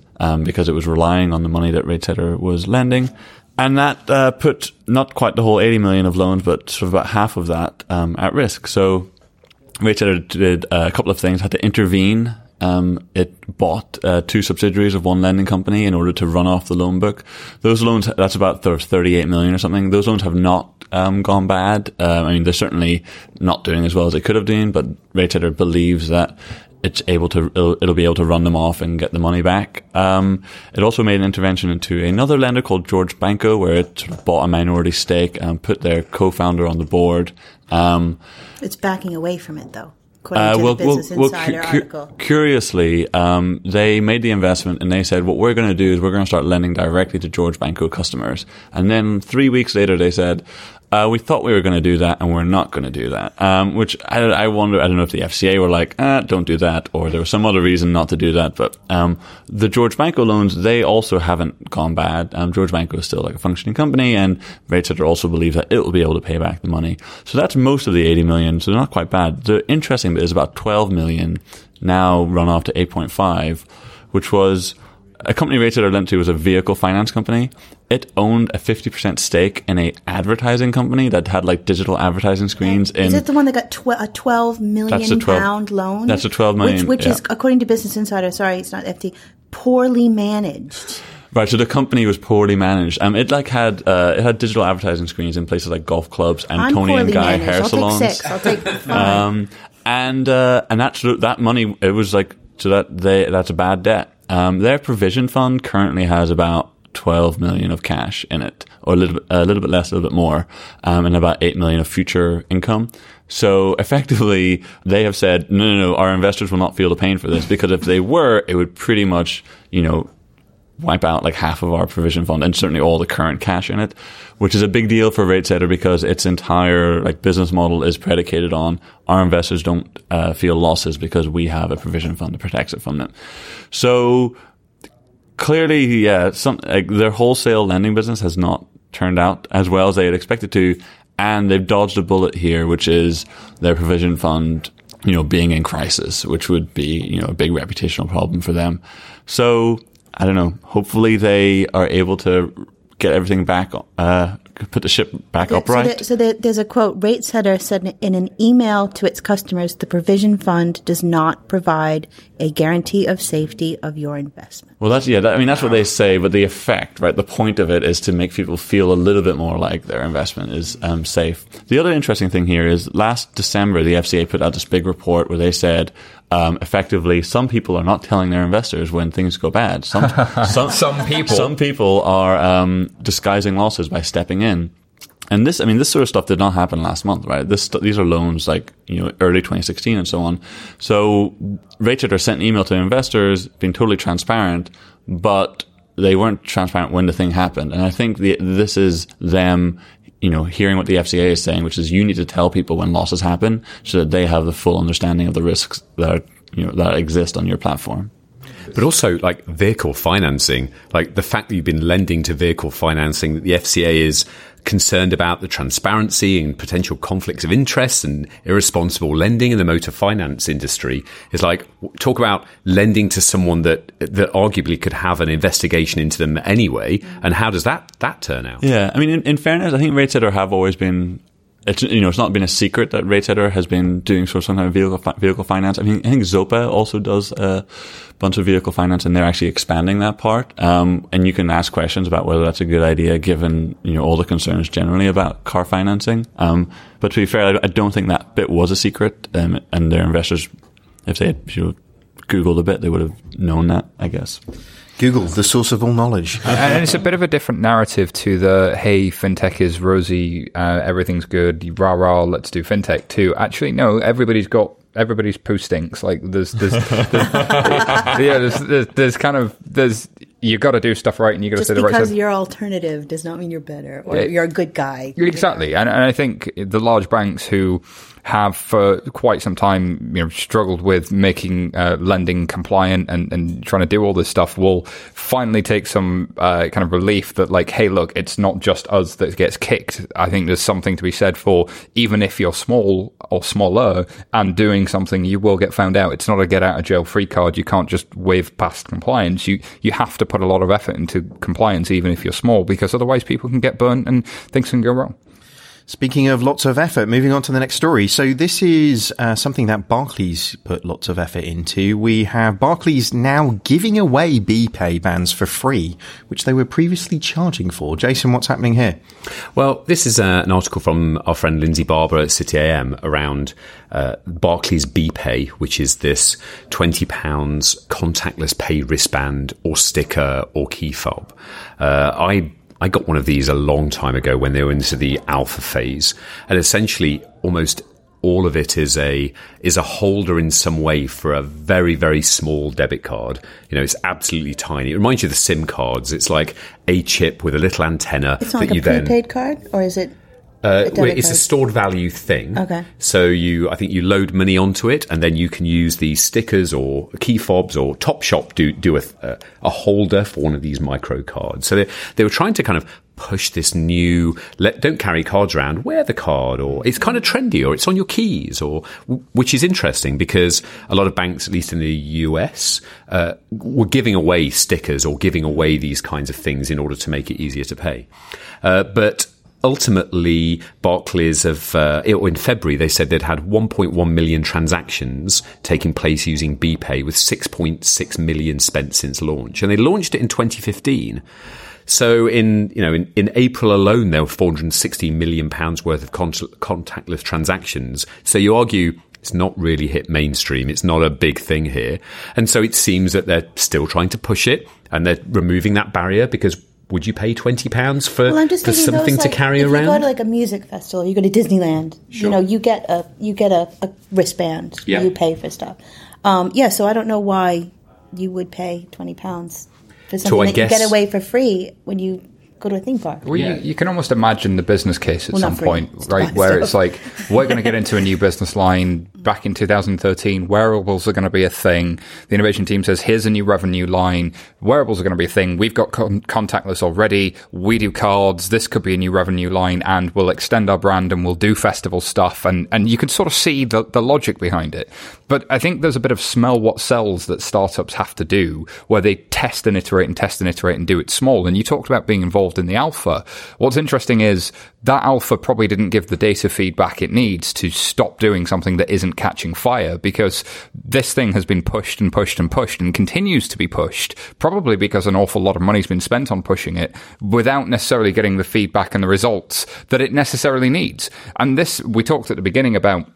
because it was relying on the money that Ratesetter was lending. And that put not quite the whole 80 million of loans, but sort of about half of that at risk. So Ratesetter did a couple of things, had to intervene. It bought two subsidiaries of one lending company in order to run off the loan book. Those loans, that's about 38 million or something. Those loans have not gone bad. I mean, they're certainly not doing as well as they could have done, but Ratesetter believes that it'll be able to run them off and get the money back. It also made an intervention into another lender called George Banco, where it sort of bought a minority stake and put their co-founder on the board. It's backing away from it, though. Curiously, they made the investment and they said, what we're going to do is we're going to start lending directly to George Banco customers. And then 3 weeks later, they said, we thought we were going to do that and we're not going to do that. Which I wonder, I don't know if the FCA were like, don't do that, or there was some other reason not to do that. But the George Banco loans, they also haven't gone bad. George Banco is still like a functioning company, and Ratesetter also believes that it will be able to pay back the money. So that's most of the 80 million, so they're not quite bad. The interesting is about 12 million now run off to 8.5, which was a company Ratesetter lent to was a vehicle finance company. It owned a 50% stake in a advertising company that had like digital advertising screens. And is it the one that got a 12 million pound loan? That's a 12 million, which is, according to Business Insider, sorry, it's not FT, poorly managed. Right, so the company was poorly managed. It like had digital advertising screens in places like golf clubs and Tony and Guy managed hair salons. I'll take 6. And that money, it was like, so that's a bad debt. Their provision fund currently has about 12 million of cash in it, or a little bit less, a little bit more, and about 8 million of future income. So effectively, they have said, no, our investors will not feel the pain for this, because if they were, it would pretty much, wipe out like half of our provision fund and certainly all the current cash in it, which is a big deal for Ratesetter because its entire like business model is predicated on our investors don't feel losses because we have a provision fund that protects it from them. So clearly, yeah, their wholesale lending business has not turned out as well as they had expected to, and they've dodged a bullet here, which is their provision fund, being in crisis, which would be, a big reputational problem for them. So I don't know. Hopefully they are able to get everything back, put the ship back upright. So there's a quote. Ratesetter said in an email to its customers, the provision fund does not provide a guarantee of safety of your investment. Well, that's what they say, but the effect, right, the point of it is to make people feel a little bit more like their investment is safe. The other interesting thing here is last December, the FCA put out this big report where they said, effectively, some people are not telling their investors when things go bad. Some people are disguising losses by stepping in. And this sort of stuff did not happen last month, right? These are loans like, early 2016 and so on. So Ratesetter sent an email to investors being totally transparent, but they weren't transparent when the thing happened. And I think this is them, hearing what the FCA is saying, which is you need to tell people when losses happen so that they have the full understanding of the risks that are, that exist on your platform. But also, like vehicle financing, like the fact that you've been lending to vehicle financing, that the FCA is concerned about the transparency and potential conflicts of interest and irresponsible lending in the motor finance industry is like, talk about lending to someone that arguably could have an investigation into them anyway. And how does that turn out? Yeah. I mean, in fairness, I think Ratesetter have always been, it's not been a secret that Ratesetter has been doing sort of some kind of vehicle finance. I mean, I think Zopa also does a bunch of vehicle finance, and they're actually expanding that part. And you can ask questions about whether that's a good idea, given all the concerns generally about car financing. But to be fair, I don't think that bit was a secret, and their investors, if they had Googled a bit, they would have known that, I guess. Google, the source of all knowledge. And it's a bit of a different narrative to the, hey, fintech is rosy, everything's good, rah-rah, let's do fintech too. Actually, no, everybody's poo stinks. Like, there's you got to do stuff right, and you got to say the right stuff. Just because you're alternative does not mean you're better, or you're a good guy. Exactly. And I think the large banks who have for quite some time, you know, struggled with making lending compliant and trying to do all this stuff will finally take some kind of relief that, like, hey, look, it's not just us that gets kicked. I think there's something to be said for, even if you're small or smaller and doing something, you will get found out. It's not a get out of jail free card. You can't just wave past compliance. You have to put a lot of effort into compliance, even if you're small, because otherwise people can get burnt and things can go wrong. Speaking of lots of effort, moving on to the next story. So this is something that Barclays put lots of effort into. We have Barclays now giving away BPay bans for free, which they were previously charging for. Jason, what's happening here? Well, this is an article from our friend Lindsay Barber at City AM around Barclays BPay, which is this £20 contactless pay wristband or sticker or key fob. I got one of these a long time ago when they were into the alpha phase, and essentially almost all of it is a holder in some way for a very, very small debit card. You know, it's absolutely tiny. It reminds you of the SIM cards. It's like a chip with a little antenna. It's not that like you a prepaid card, or is it? It's a stored value thing. Okay. So I think you load money onto it, and then you can use these stickers or key fobs or Topshop do a holder for one of these micro cards. So they were trying to kind of push this new, don't carry cards around, wear the card, or it's kind of trendy, or it's on your keys, or which is interesting because a lot of banks, at least in the US, were giving away stickers or giving away these kinds of things in order to make it easier to pay. But ultimately, Barclays in February, they said they'd had 1.1 million transactions taking place using BPay, with 6.6 million spent since launch. And they launched it in 2015. So in April alone, there were £460 million worth of contactless transactions. So you argue it's not really hit mainstream. It's not a big thing here. And so it seems that they're still trying to push it, and they're removing that barrier, because would you pay £20 for something to carry around? If you go to like a music festival, you go to Disneyland. Sure. You know, you get a wristband. Yeah. You pay for stuff. So I don't know why you would pay £20 for something you get away for free when you go to a theme park. Well, you can almost imagine the business case at some point, right? Where it's like, we're going to get into a new business line. Back in 2013, wearables are going to be a thing. The innovation team says, here's a new revenue line. Wearables are going to be a thing. We've got contactless already. We do cards. This could be a new revenue line, and we'll extend our brand, and we'll do festival stuff. And you can sort of see the logic behind it. But I think there's a bit of smell what sells that startups have to do, where they test and iterate and do it small. And you talked about being involved in the alpha. What's interesting is that alpha probably didn't give the data feedback it needs to stop doing something that isn't catching fire, because this thing has been pushed and continues to be pushed, probably because an awful lot of money's been spent on pushing it without necessarily getting the feedback and the results that it necessarily needs. And this, we talked at the beginning about,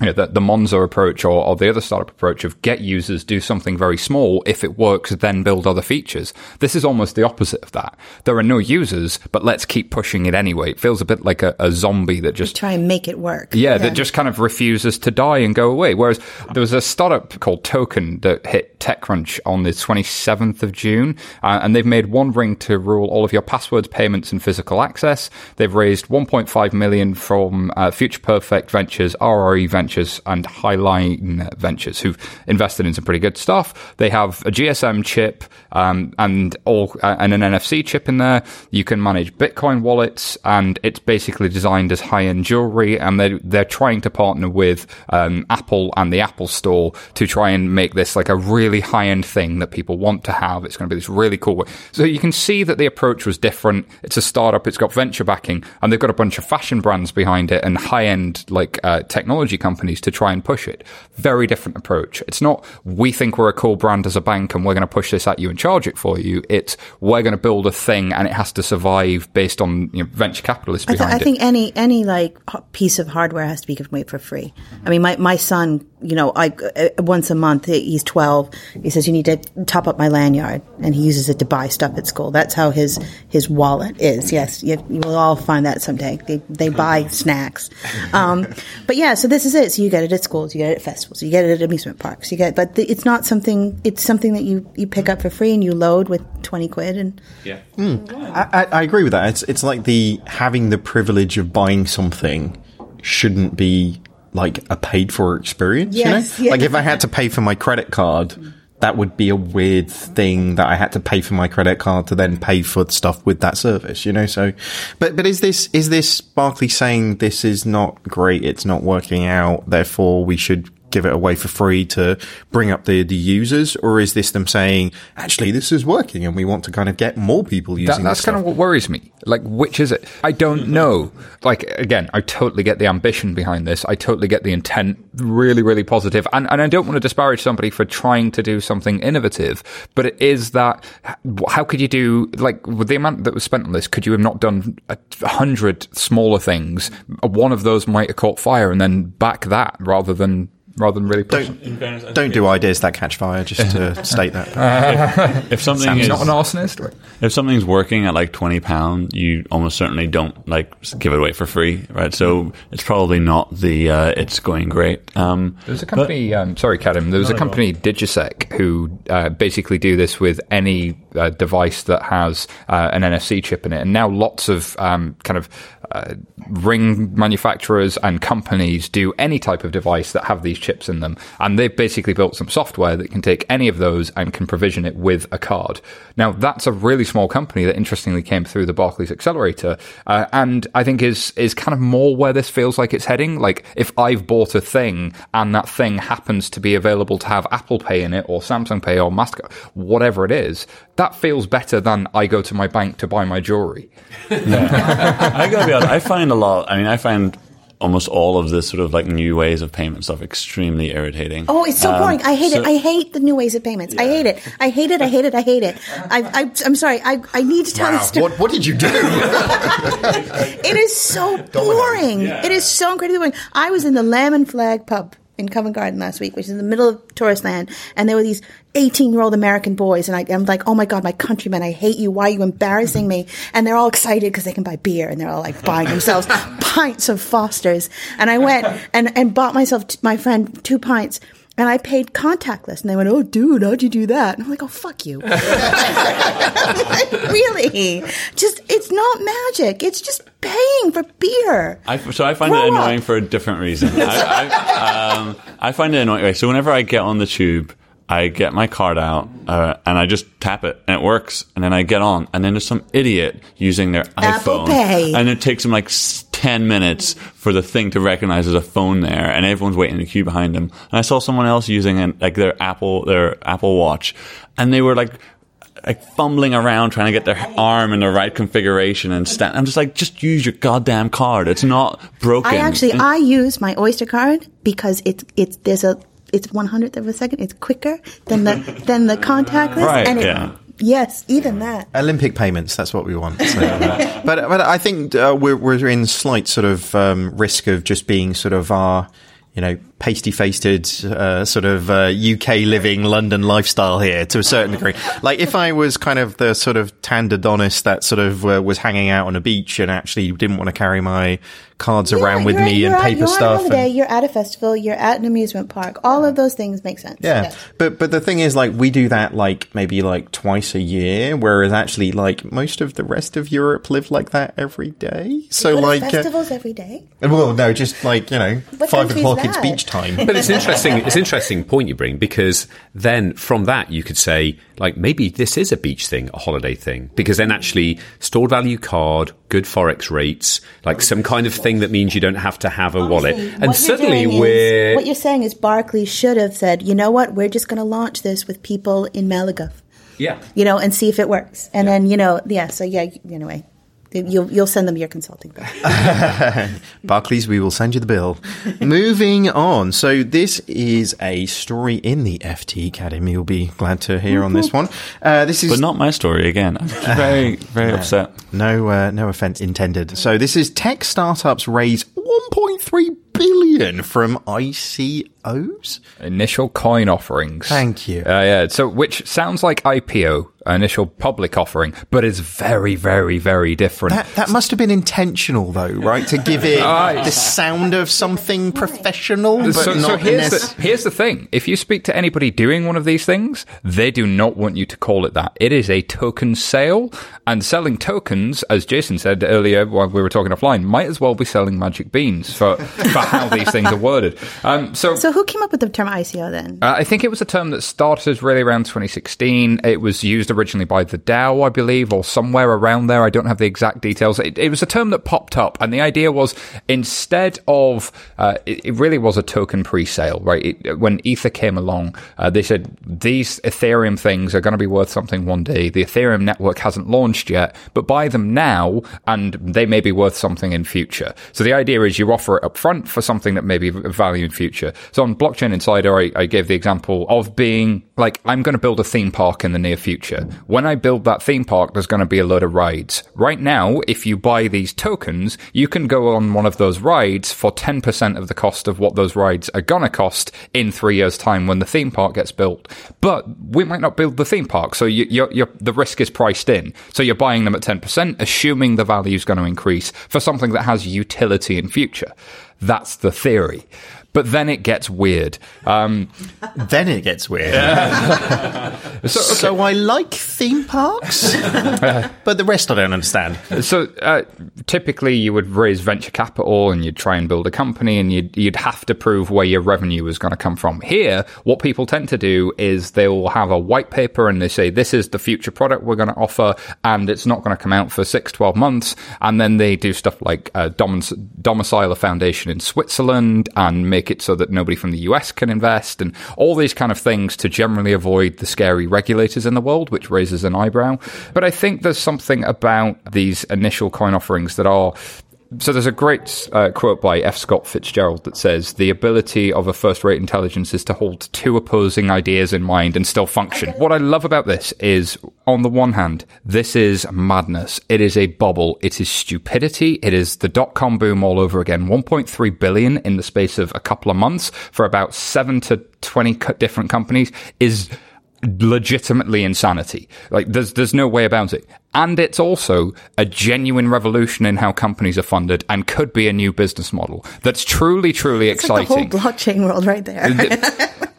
you know, the Monzo approach or the other startup approach of get users, do something very small. If it works, then build other features. This is almost the opposite of that. There are no users, but let's keep pushing it anyway. It feels a bit like a zombie that just... You try and make it work. Yeah, that just kind of refuses to die and go away. Whereas there was a startup called Token that hit TechCrunch on the 27th of June, and they've made one ring to rule all of your passwords, payments, and physical access. They've raised 1.5 million from Future Perfect Ventures, RRE Ventures and Highline Ventures, who've invested in some pretty good stuff. They have a GSM chip and an NFC chip in there. You can manage Bitcoin wallets, and it's basically designed as high-end jewelry. And they're trying to partner with Apple and the Apple Store to try and make this like a really high-end thing that people want to have. It's going to be this really cool way. So you can see that the approach was different. It's a startup. It's got venture backing, and they've got a bunch of fashion brands behind it and high-end like technology companies to try and push it. Very different approach. It's not, we think we're a cool brand as a bank and we're going to push this at you and charge it for you. It's, we're going to build a thing and it has to survive based on, you know, venture capitalists behind it. I think any like piece of hardware has to be given away for free. Mm-hmm. I mean, my son, you know, once a month, he's 12. He says, you need to top up my lanyard, and he uses it to buy stuff at school. That's how his wallet is. Yes, you will all find that someday. They buy snacks. But yeah, so this is it. So you get it at schools, you get it at festivals, you get it at amusement parks. It's not something. It's something that you pick up for free and you load with £20, and yeah. Mm. Wow. I agree with that. It's like having the privilege of buying something shouldn't be like a paid for experience, yes, you know? Yes. Like if I had to pay for my credit card, that would be a weird thing that I had to pay for my credit card to then pay for stuff with that service, you know? So, but is this Barclays saying this is not great? It's not working out. Therefore we should give it away for free to bring up the users, or is this them saying, actually, this is working and we want to kind of get more people using that's kind of what worries me. Like, which is it? I don't know. Like, again, I totally get the ambition behind this. I totally get the intent. Really, really positive. And I don't want to disparage somebody for trying to do something innovative, but it is that, how could you do, like, with the amount that was spent on this, could you have not done 100 smaller things? One of those might have caught fire and then back that rather than really push. Don't do ideas that catch fire, just to state that. If something Sam's is not an arsonist, right? If something's working at like £20, you almost certainly don't like give it away for free, right? So it's probably not the it's going great. There's a company, sorry, Kadim, there was a company, Digisec, who basically do this with any device that has an NFC chip in it, and now lots of ring manufacturers and companies do any type of device that have these chips in them, and they've basically built some software that can take any of those and can provision it with a card. Now that's a really small company that interestingly came through the Barclays accelerator, and I think is kind of more where this feels like it's heading. Like if I've bought a thing and that thing happens to be available to have Apple Pay in it or Samsung Pay or Mastercard, whatever it is, that feels better than I go to my bank to buy my jewelry. Yeah. I gotta be honest, I find almost all of this sort of like new ways of payment stuff extremely irritating. Oh, it's so boring. I hate it. I hate the new ways of payments. Yeah. I hate it. I'm sorry. I need to tell this story. What did you do? It is so boring. Yeah. It is so incredibly boring. I was in the Lamb and Flag pub in Covent Garden last week, which is in the middle of tourist land, and there were these 18-year-old American boys, and I'm like, oh my God, my countrymen, I hate you, why are you embarrassing me? And they're all excited because they can buy beer, and they're all like buying themselves pints of Foster's. And I went and bought myself, my friend, 2 pints, and I paid contactless, and they went, oh, dude, how'd you do that? And I'm like, oh, fuck you. Like, really? Just, it's not magic. It's just paying for beer. I find it annoying for a different reason. I find it annoying. So whenever I get on the tube, I get my card out and I just tap it and it works. And then I get on and then there's some idiot using their Apple iPhone. Pay. And it takes them like 10 minutes for the thing to recognize there's a phone there. And everyone's waiting in the queue behind them. And I saw someone else using like their Apple Watch. And they were like fumbling around trying to get their arm in the right configuration and stand. I'm just like, just use your goddamn card. It's not broken. I use my Oyster card because it's 100th of a second. It's quicker than the contactless. Right, and yes, even that. Olympic payments, that's what we want. So. but I think we're in slight sort of risk of just being sort of our, you know, pasty-faced sort of UK living London lifestyle here to a certain degree. Like if I was kind of the sort of Tandadonis that sort of was hanging out on a beach and actually didn't want to carry my cards around with me and paper stuff. You're on holiday, you're at a festival, you're at an amusement park. All of those things make sense. Yeah. Yes. But the thing is, like, we do that like maybe like twice a year, whereas actually like most of the rest of Europe live like that every day. So like festivals every day? Well, no, just like, you know, 5 o'clock it's beach time. But it's interesting. It's an interesting point you bring, because then from that you could say, like, maybe this is a beach thing, a holiday thing, because then actually stored value card, good forex rates, like some kind of thing that means you don't have to have a wallet. And suddenly what you're saying is Barclays should have said, you know what, we're just going to launch this with people in Malaga. Yeah. You know, and see if it works. And then, you know, anyway. You'll send them your consulting bill. Barclays, we will send you the bill. Moving on. So this is a story in the FT, Academy. You'll be glad to hear on this one. But not my story again. I'm very, very upset. No offense intended. So this is tech startups raise $1.3 billion from ICOs? Initial coin offerings. Thank you. So, which sounds like IPO. initial public offering, but it's very, very, very different. That must have been intentional, though, right? To give it the sound of something professional. But so here's the thing. If you speak to anybody doing one of these things, they do not want you to call it that. It is a token sale, and selling tokens, as Jason said earlier while we were talking offline, might as well be selling magic beans for how these things are worded. So who came up with the term ICO then? I think it was a term that started really around 2016. It was used originally by the DAO, I believe, or somewhere around there. I don't have the exact details. It was a term that popped up, and the idea was instead of it really was a token pre-sale, right? When Ether came along, they said these Ethereum things are going to be worth something one day. The Ethereum network hasn't launched yet, but buy them now, and they may be worth something in future. So the idea is you offer it up front for something that may be of value in future. So on Blockchain Insider, I gave the example of being like, I'm going to build a theme park in the near future. When I build that theme park, there's going to be a load of rides. Right now, if you buy these tokens, you can go on one of those rides for 10% of the cost of what those rides are going to cost in 3 years' time when the theme park gets built. But we might not build the theme park, so the risk is priced in. So you're buying them at 10%, assuming the value is going to increase for something that has utility in future. That's the theory. But then it gets weird. So I like theme parks, but the rest I don't understand. So typically you would raise venture capital and you'd try and build a company and you'd have to prove where your revenue is going to come from. Here, what people tend to do is they will have a white paper and they say, this is the future product we're going to offer, and it's not going to come out for 6, 12 months. And then they do stuff like domicile a foundation in Switzerland and make it so that nobody from the US can invest and all these kind of things to generally avoid the scary regulators in the world, which raises an eyebrow. But I think there's something about these initial coin offerings that are... So there's a great quote by F. Scott Fitzgerald that says, the ability of a first-rate intelligence is to hold two opposing ideas in mind and still function. What I love about this is, on the one hand, this is madness. It is a bubble. It is stupidity. It is the dot-com boom all over again. 1.3 billion in the space of a couple of months for about 7 to 20 different companies is legitimately insanity. Like there's no way about it. And it's also a genuine revolution in how companies are funded and could be a new business model. That's truly, truly exciting. Like the whole blockchain world right there.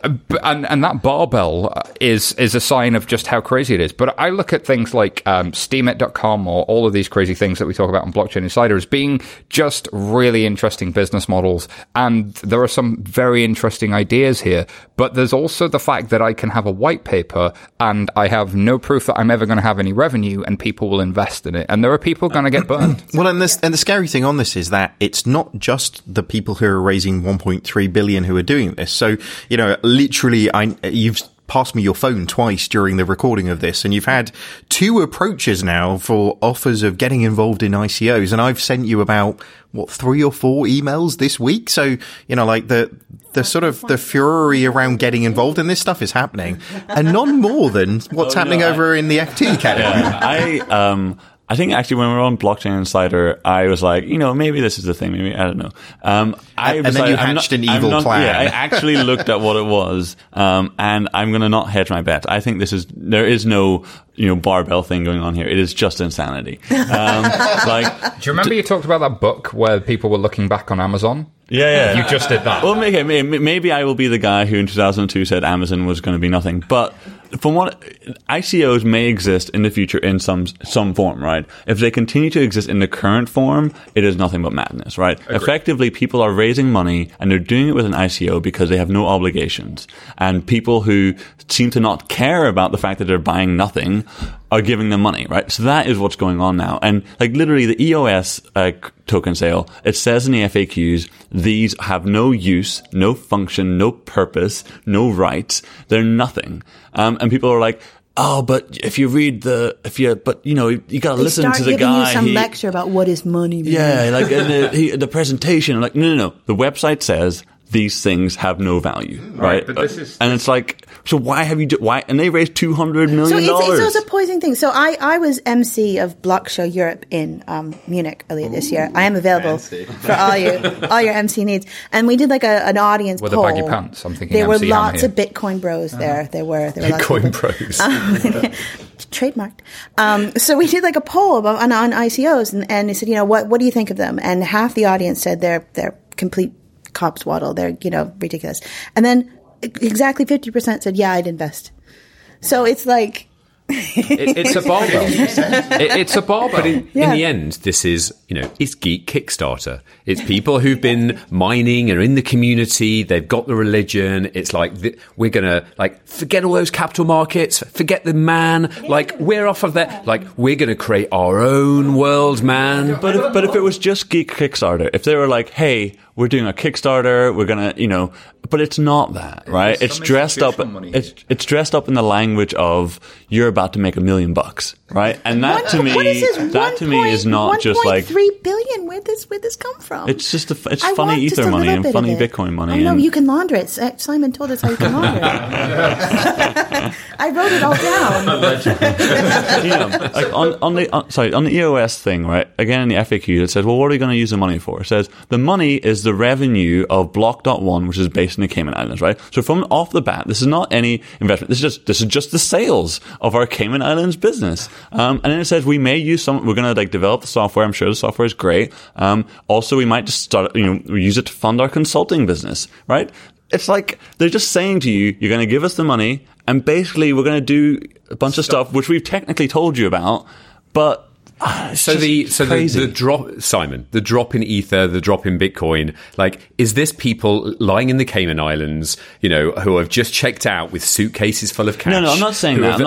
And that barbell is a sign of just how crazy it is. But I look at things like steemit.com or all of these crazy things that we talk about on Blockchain Insider as being just really interesting business models. And there are some very interesting ideas here. But there's also the fact that I can have a white paper and I have no proof that I'm ever going to have any revenue, and people will invest in it, and there are people going to get burned. Well, and the scary thing on this is that it's not just the people who are raising 1.3 billion who are doing this. So, you know, literally, you've passed me your phone twice during the recording of this, and you've had two approaches now for offers of getting involved in ICOs, and I've sent you about, what, 3 or 4 emails this week? So, you know, like the sort of the fury around getting involved in this stuff is happening, and none more than what's happening over in the FT category. Yeah, I think actually when we were on Blockchain Insider, I was like, you know, maybe this is the thing. Maybe I don't know. You hatched an evil plan. Yeah, I actually looked at what it was, and I'm going to not hedge my bet. I think there is no, you know, barbell thing going on here. It is just insanity. Do you remember you talked about that book where people were looking back on Amazon? Yeah, yeah. You just did that. Well, maybe I will be the guy who in 2002 said Amazon was going to be nothing, but. From what ICOs may exist in the future in some form, right? If they continue to exist in the current form, it is nothing but madness, right? Agreed. Effectively, people are raising money and they're doing it with an ICO because they have no obligations. And people who seem to not care about the fact that they're buying nothing are giving them money, right? So that is what's going on now. And like literally the EOS token sale, it says in the FAQs, these have no use, no function, no purpose, no rights. They're nothing. And people are like, oh, but you gotta listen to the guy. They start giving you some lecture about what is money means. Yeah, like in the presentation, like, no. The website says these things have no value, right? But this is, and it's like, So why have you why? And they raised $200 million. So it's also a poison thing. So I was MC of Blockshow Europe in Munich earlier this year. I am available for all your MC needs. And we did like an audience poll. With the baggy pants, I'm thinking. There were lots of Bitcoin bros there. There were Bitcoin bros. Trademarked. So we did like a poll on ICOs, and they said, you know, what do you think of them? And half the audience said they're complete copswaddle. They're, you know, ridiculous. And then exactly 50% said, yeah, I'd invest. So it's like... it's a barbell. It's a barbell. But in the end, this is, you know, it's geek Kickstarter. It's people who've been mining and are in the community. They've got the religion. It's like, we're going to, like, forget all those capital markets. Forget the man. Like, we're off of that. Like, we're going to create our own world, man. But if it was just geek Kickstarter, if they were like, hey... we're doing a Kickstarter, we're going to, you know, but it's not that, right? It's dressed up, it's dressed up in the language of you're about to make $1 million bucks, right? And that to me is not just like 3 billion. Where'd this come from? It's just, it's funny Ether money and funny Bitcoin money. I know, you can launder it. Simon told us how you can launder it. I wrote it all down. Yeah, like on the EOS thing, right? Again, in the FAQ, it said, well, what are we going to use the money for? It says the money is the revenue of Block.1, which is based in the Cayman Islands, right? So from off the bat, this is not any investment. This is just the sales of our Cayman Islands business. And then it says we may use some. We're gonna like develop the software. I'm sure the software is great. Also, we might just start. You know, we use it to fund our consulting business, right? It's like they're just saying to you, you're gonna give us the money, and basically we're gonna do a bunch of stuff which we've technically told you about, but. So the drop, Simon, the drop in Ether, the drop in Bitcoin, like, is this people lying in the Cayman Islands, you know, who have just checked out with suitcases full of cash? No, I'm not saying that.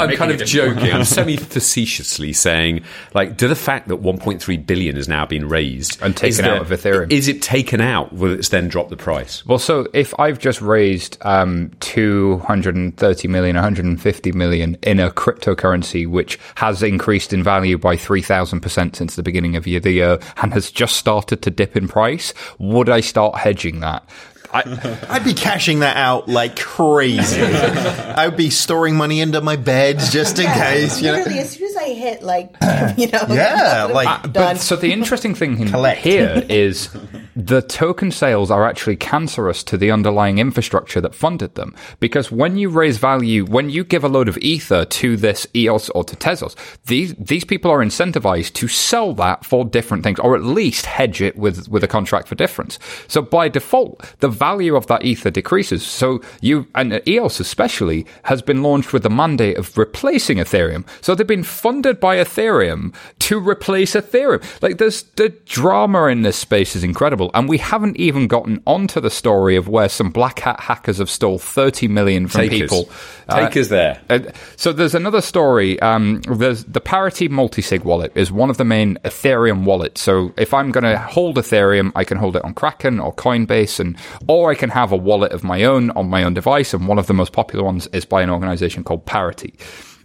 I'm kind of joking. I'm semi-facetiously saying, like, do the fact that 1.3 billion has now been raised and taken out of Ethereum, is it taken out? Will it's then dropped the price? Well, so if I've just raised 230 million, 150 million in a cryptocurrency which has increased in value by 3,000% since the beginning of the year and has just started to dip in price, would I start hedging that? I'd be cashing that out like crazy. I would be storing money under my bed just in case. You know? Literally, as soon as I hit, like, you know. Yeah, like. But, so the interesting thing here is the token sales are actually cancerous to the underlying infrastructure that funded them. Because when you raise value, when you give a load of Ether to this EOS or to Tezos, these people are incentivized to sell that for different things, or at least hedge it with a contract for difference. So by default, the value of that Ether decreases. So you, and EOS especially, has been launched with the mandate of replacing Ethereum. So they've been funded by Ethereum to replace Ethereum. Like, there's the drama in this space is incredible. And we haven't even gotten onto the story of where some black hat hackers have stole 30 million from people. Takers there. So there's another story. There's the Parity multisig wallet is one of the main Ethereum wallets. So if I'm going to hold Ethereum, I can hold it on Kraken or Coinbase, or I can have a wallet of my own on my own device, and one of the most popular ones is by an organization called Parity.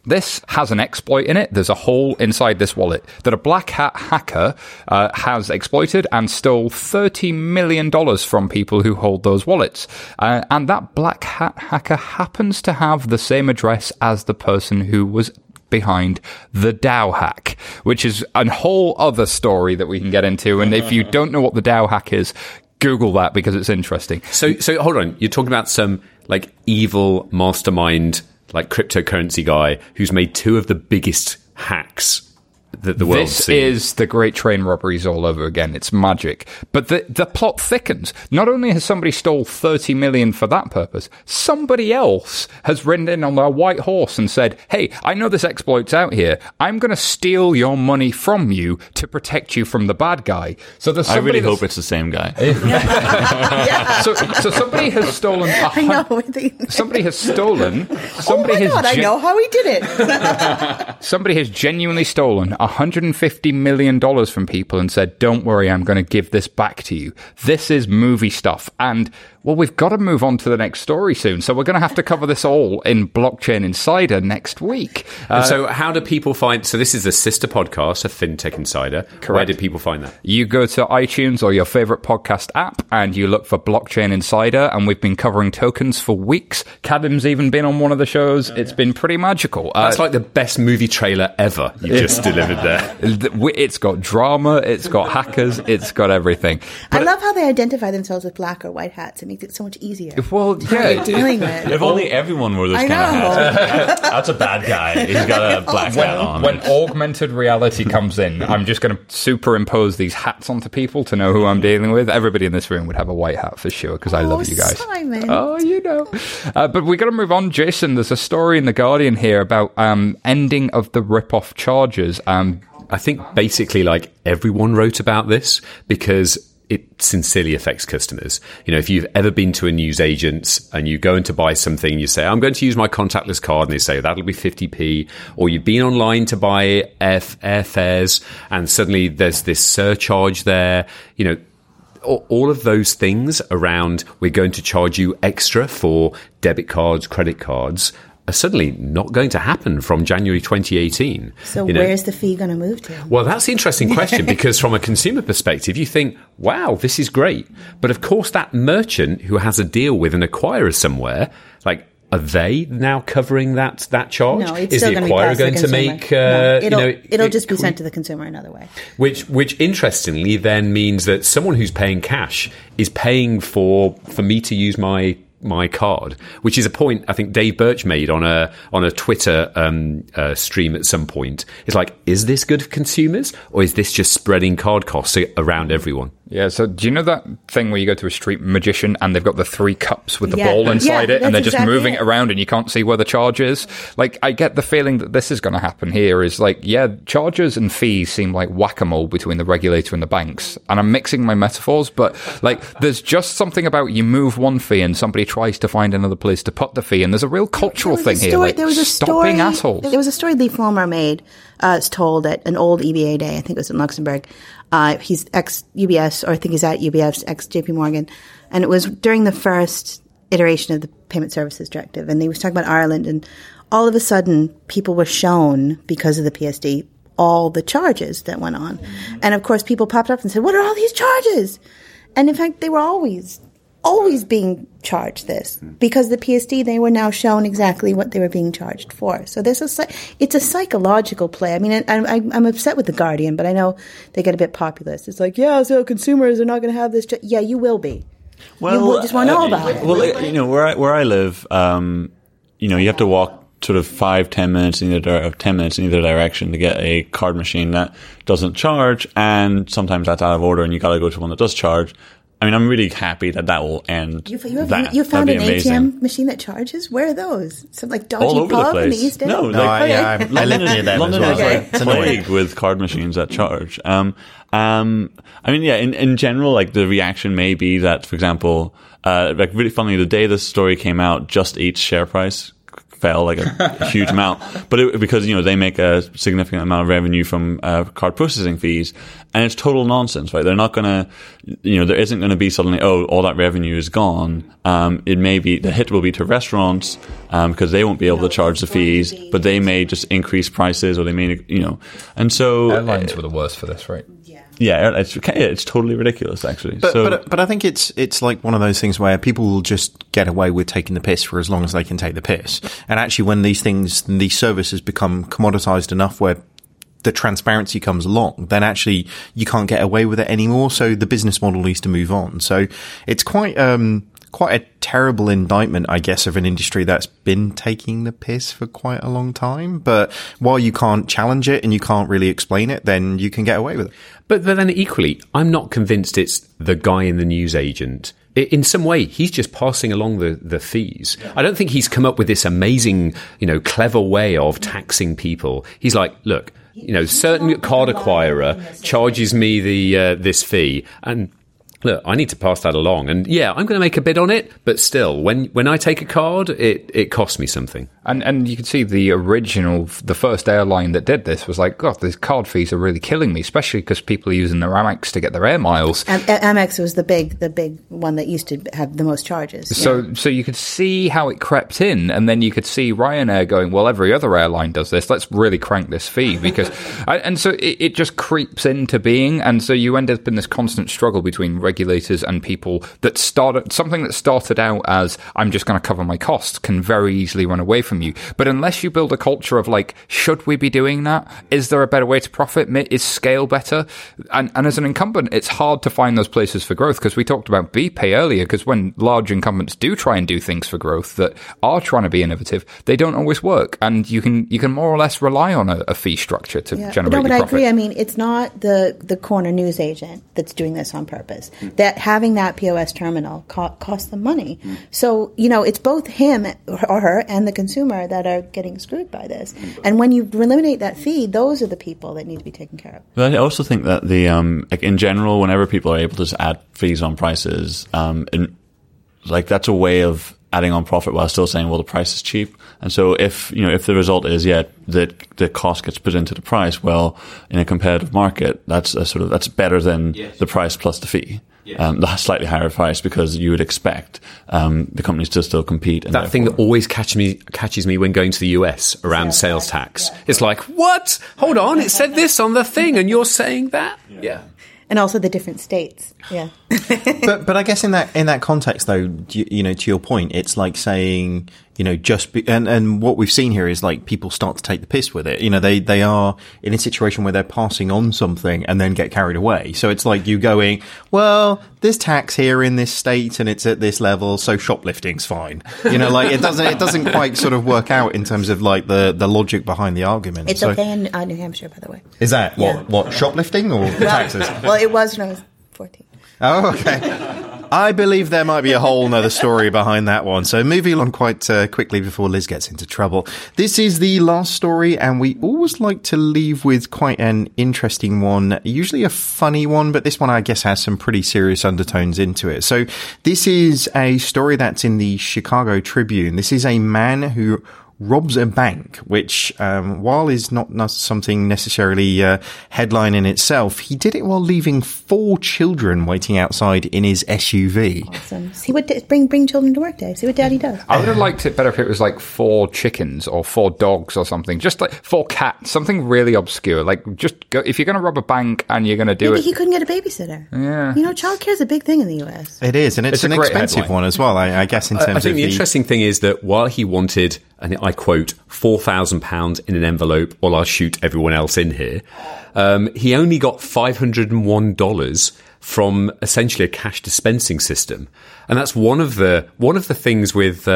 This has an exploit in it. There's a hole inside this wallet that a black hat hacker has exploited and stole $30 million from people who hold those wallets. And that black hat hacker happens to have the same address as the person who was behind the DAO hack, which is a whole other story that we can get into. And if you don't know what the DAO hack is, Google that, because it's interesting. So hold on. You're talking about some like evil mastermind, like cryptocurrency guy who's made two of the biggest hacks that the world's seen. This is the great train robberies all over again. It's magic. But the plot thickens. Not only has somebody stole 30 million for that purpose, somebody else has ridden in on their white horse and said, hey, I know this exploit's out here. I'm going to steal your money from you to protect you from the bad guy. So there's somebody. I really hope it's the same guy. Yeah. So somebody has stolen. Somebody oh my God, I know how he did it. Somebody has genuinely stolen $150 million from people and said, don't worry, I'm going to give this back to you. This is movie stuff. And well, we've got to move on to the next story soon. So we're going to have to cover this all in Blockchain Insider next week. So how do people find... So this is the sister podcast, a FinTech Insider. Correct. Where did people find that? You go to iTunes or your favorite podcast app and you look for Blockchain Insider. And we've been covering tokens for weeks. Kadim's even been on one of the shows. It's been pretty magical. That's like the best movie trailer ever you just delivered there. It's got drama. It's got hackers. It's got everything. But I love how they identify themselves with black or white hats. It makes it so much easier. Well, yeah. If only everyone wore those kind of hats. That's a bad guy. He's got a black hat on. When augmented reality comes in, I'm just going to superimpose these hats onto people to know who I'm dealing with. Everybody in this room would have a white hat for sure because I love you guys. Simon. Oh, you know. But we've got to move on, Jason. There's a story in The Guardian here about ending of the rip-off charges. I think basically like everyone wrote about this because... it sincerely affects customers. You know, if you've ever been to a newsagent's and you go in to buy something, you say, I'm going to use my contactless card. And they say, that'll be 50p. Or you've been online to buy airfares and suddenly there's this surcharge there. You know, all of those things around we're going to charge you extra for debit cards, credit cards, are suddenly not going to happen from January 2018. So where's the fee going to move to? Well, that's the interesting question because from a consumer perspective, you think, wow, this is great. But of course, that merchant who has a deal with an acquirer somewhere, like, are they now covering that charge? No, it's still going to be passed to the consumer. Is the acquirer going to make... it'll just be sent to the consumer another way. Which interestingly then means that someone who's paying cash is paying for me to use my card, which is a point I think Dave Birch made on a Twitter stream at some point. It's like, is this good for consumers or is this just spreading card costs around everyone? Yeah, so do you know that thing where you go to a street magician and they've got the three cups with the ball inside it and they're just moving it around and you can't see where the charge is? Like, I get the feeling that this is going to happen here is like, charges and fees seem like whack-a-mole between the regulator and the banks. And I'm mixing my metaphors, but like, there's just something about you move one fee and somebody tries to find another place to put the fee. And there's a real cultural thing here. Like, stop being assholes. There was a story Lee Fulmer made, told at an old EBA day, I think it was in Luxembourg. He's ex-UBS, or I think he's at UBS, ex-JP Morgan. And it was during the first iteration of the Payment Services Directive. And he was talking about Ireland. And all of a sudden, people were shown, because of the PSD, all the charges that went on. And, of course, people popped up and said, what are all these charges? And, in fact, they were always being charged this. Because the PSD, they were now shown exactly what they were being charged for. So it's a psychological play. I mean, I'm upset with The Guardian, but I know they get a bit populist. It's like, so consumers are not going to have this. Yeah, you will be. Well, you just want to know about it. Well, you know, where I live, you know, you have to walk sort of 5-10 minutes in either 10 minutes in either direction to get a card machine that doesn't charge, and sometimes that's out of order, and you got to go to one that does charge. I mean, I'm really happy that will end. You found an ATM machine that charges? Where are those? Some like dodgy all over pub the place. In the East End? No, I live near them as well. Okay. It's plagued with card machines that charge. I mean, in general, like the reaction may be that, for example, like really funny, the day this story came out, Just Eat's share price fell like a huge amount, but because you know they make a significant amount of revenue from card processing fees, and it's total nonsense, right? They're not going to, you know, there isn't going to be suddenly all that revenue is gone. It may be the hit will be to restaurants because they won't be able to charge the fees, but they may just increase prices, or they may, you know, and so airlines were the worst for this, right? Yeah, it's totally ridiculous, actually. But I think it's like one of those things where people will just get away with taking the piss for as long as they can take the piss. And actually, when these services become commoditized enough where the transparency comes along, then actually you can't get away with it anymore. So the business model needs to move on. So it's quite a terrible indictment, I guess, of an industry that's been taking the piss for quite a long time. But while you can't challenge it and you can't really explain it, then you can get away with it. But then equally, I'm not convinced it's the guy in the newsagent. In some way, he's just passing along the fees. Yeah. I don't think he's come up with this amazing, you know, clever way of taxing people. He's like, look, you know, certain card acquirer charges me this fee and... look, I need to pass that along. And yeah, I'm going to make a bid on it, but still, when I take a card, it costs me something. And you can see the original, the first airline that did this was like, God, these card fees are really killing me, especially because people are using their Amex to get their air miles. Amex was the big one that used to have the most charges. So you could see how it crept in, and then you could see Ryanair going, well, every other airline does this. Let's really crank this fee because, and so it just creeps into being, and so you end up in this constant struggle between regulators and people that started out as I'm just going to cover my costs can very easily run away from you. But unless you build a culture of like, should we be doing that? Is there a better way to profit? Is scale better? And as an incumbent, it's hard to find those places for growth, because we talked about BPay earlier, because when large incumbents do try and do things for growth that are trying to be innovative, they don't always work. And you can more or less rely on a fee structure to generate your profit. I agree. I mean, it's not the corner news agent that's doing this on purpose. That having that POS terminal costs them money. Mm. So, it's both him or her and the consumer that are getting screwed by this. And when you eliminate that fee, those are the people that need to be taken care of. But I also think that the in general, whenever people are able to just add fees on prices, that's a way of adding on profit while still saying, well, the price is cheap. And so if the result is that the cost gets put into the price, well, in a competitive market, that's better than the price plus the fee. Yes. That's slightly higher price, because you would expect the companies to still compete. And that thing that always catches me when going to the US around sales tax. Yeah. It's like, what? Hold on, it said this on the thing, and you're saying that? Yeah. And also the different states. Yeah. but I guess in that context, though, to your point, it's like saying, and what we've seen here is like people start to take the piss with it. They are in a situation where they're passing on something and then get carried away. So it's like you going, well, there's tax here in this state and it's at this level, so shoplifting's fine. Like it doesn't quite sort of work out in terms of like the logic behind the argument. It's so, okay in New Hampshire, by the way. Is that what shoplifting or taxes? Well, it was when I was 14. Oh, okay. I believe there might be a whole nother story behind that one. So moving on quite quickly before Liz gets into trouble. This is the last story, and we always like to leave with quite an interesting one, usually a funny one, but this one I guess has some pretty serious undertones into it. So this is a story that's in the Chicago Tribune. This is a man who robs a bank, which while is not something necessarily headline in itself, he did it while leaving 4 children waiting outside in his SUV. Awesome. See what bring children to work day. See what daddy does. I would have liked it better if it was like 4 chickens or 4 dogs or something, just like 4 cats, something really obscure. Like just go, if you're going to rob a bank and you're going to do Maybe it. He couldn't get a babysitter. Yeah. Childcare is a big thing in the US. It is, and it's an expensive headline. One as well, I guess in terms I think of the interesting thing is that while he wanted, and I quote, £4,000 in an envelope, or I'll shoot everyone else in here. He only got $501 from essentially a cash dispensing system, and that's one of the things with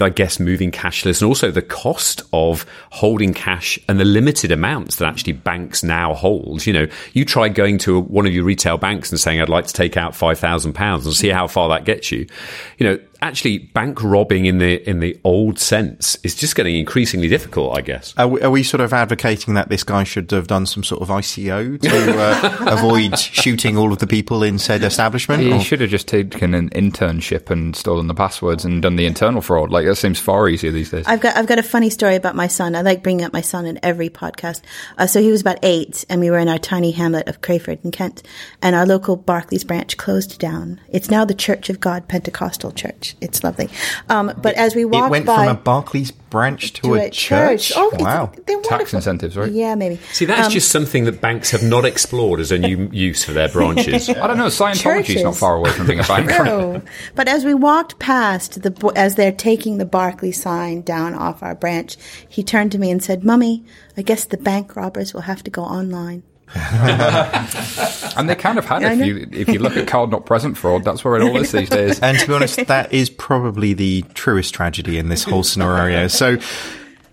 I guess moving cashless, and also the cost of holding cash and the limited amounts that actually banks now hold. You try going to one of your retail banks and saying, I'd like to take out £5,000 and see how far that gets you. Actually, bank robbing in the old sense is just getting increasingly difficult, I guess. Are we sort of advocating that this guy should have done some sort of ICO to avoid shooting all of the people in said establishment? He should have just taken an internship and stolen the passwords and done the internal fraud. Like, that seems far easier these days. I've got a funny story about my son. I like bringing up my son in every podcast. So he was about 8, and we were in our tiny hamlet of Crayford in Kent, and our local Barclays branch closed down. It's now the Church of God Pentecostal Church. It's lovely. But as we walked by... It went from a Barclays branch to a church. Oh, wow. They're wonderful. Tax incentives, right? Yeah, maybe. See, that's just something that banks have not explored as a new use for their branches. I don't know. Scientology's not far away from being a bank. No. But as we walked past, as they're taking the Barclays sign down off our branch, he turned to me and said, Mummy, I guess the bank robbers will have to go online. And they kind of had it. If you look at card not present fraud, that's where it all is these days. And to be honest, that is probably the truest tragedy in this whole scenario. So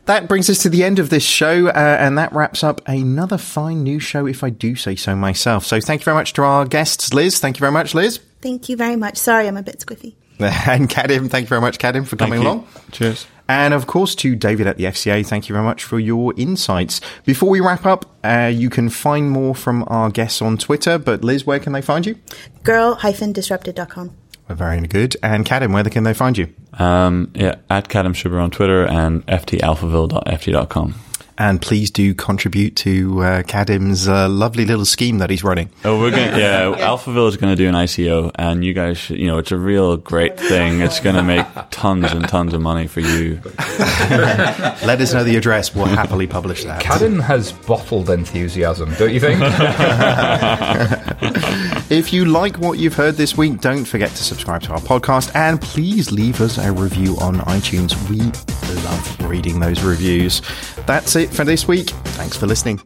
that brings us to the end of this show, and that wraps up another fine new show, if I do say so myself. So thank you very much to our guests, Liz. Thank you very much, Liz. Thank you very much. Sorry, I'm a bit squiffy. And Kadim, thank you very much, Kadim, for coming along. Cheers. And, of course, to David at the FCA, thank you very much for your insights. Before we wrap up, you can find more from our guests on Twitter. But, Liz, where can they find you? girl-disrupted.com. Very good. And Kadim, where can they find you? At Kadim Shubber on Twitter and ftalphaville.ft.com. And please do contribute to Kadim's lovely little scheme that he's running. Oh, we're going. Alphaville is going to do an ICO, and you guys, it's a real great thing. It's going to make tons and tons of money for you. Let us know the address. We'll happily publish that. Kadim has bottled enthusiasm, don't you think? If you like what you've heard this week, don't forget to subscribe to our podcast, and please leave us a review on iTunes. We love reading those reviews. That's it for this week. Thanks for listening.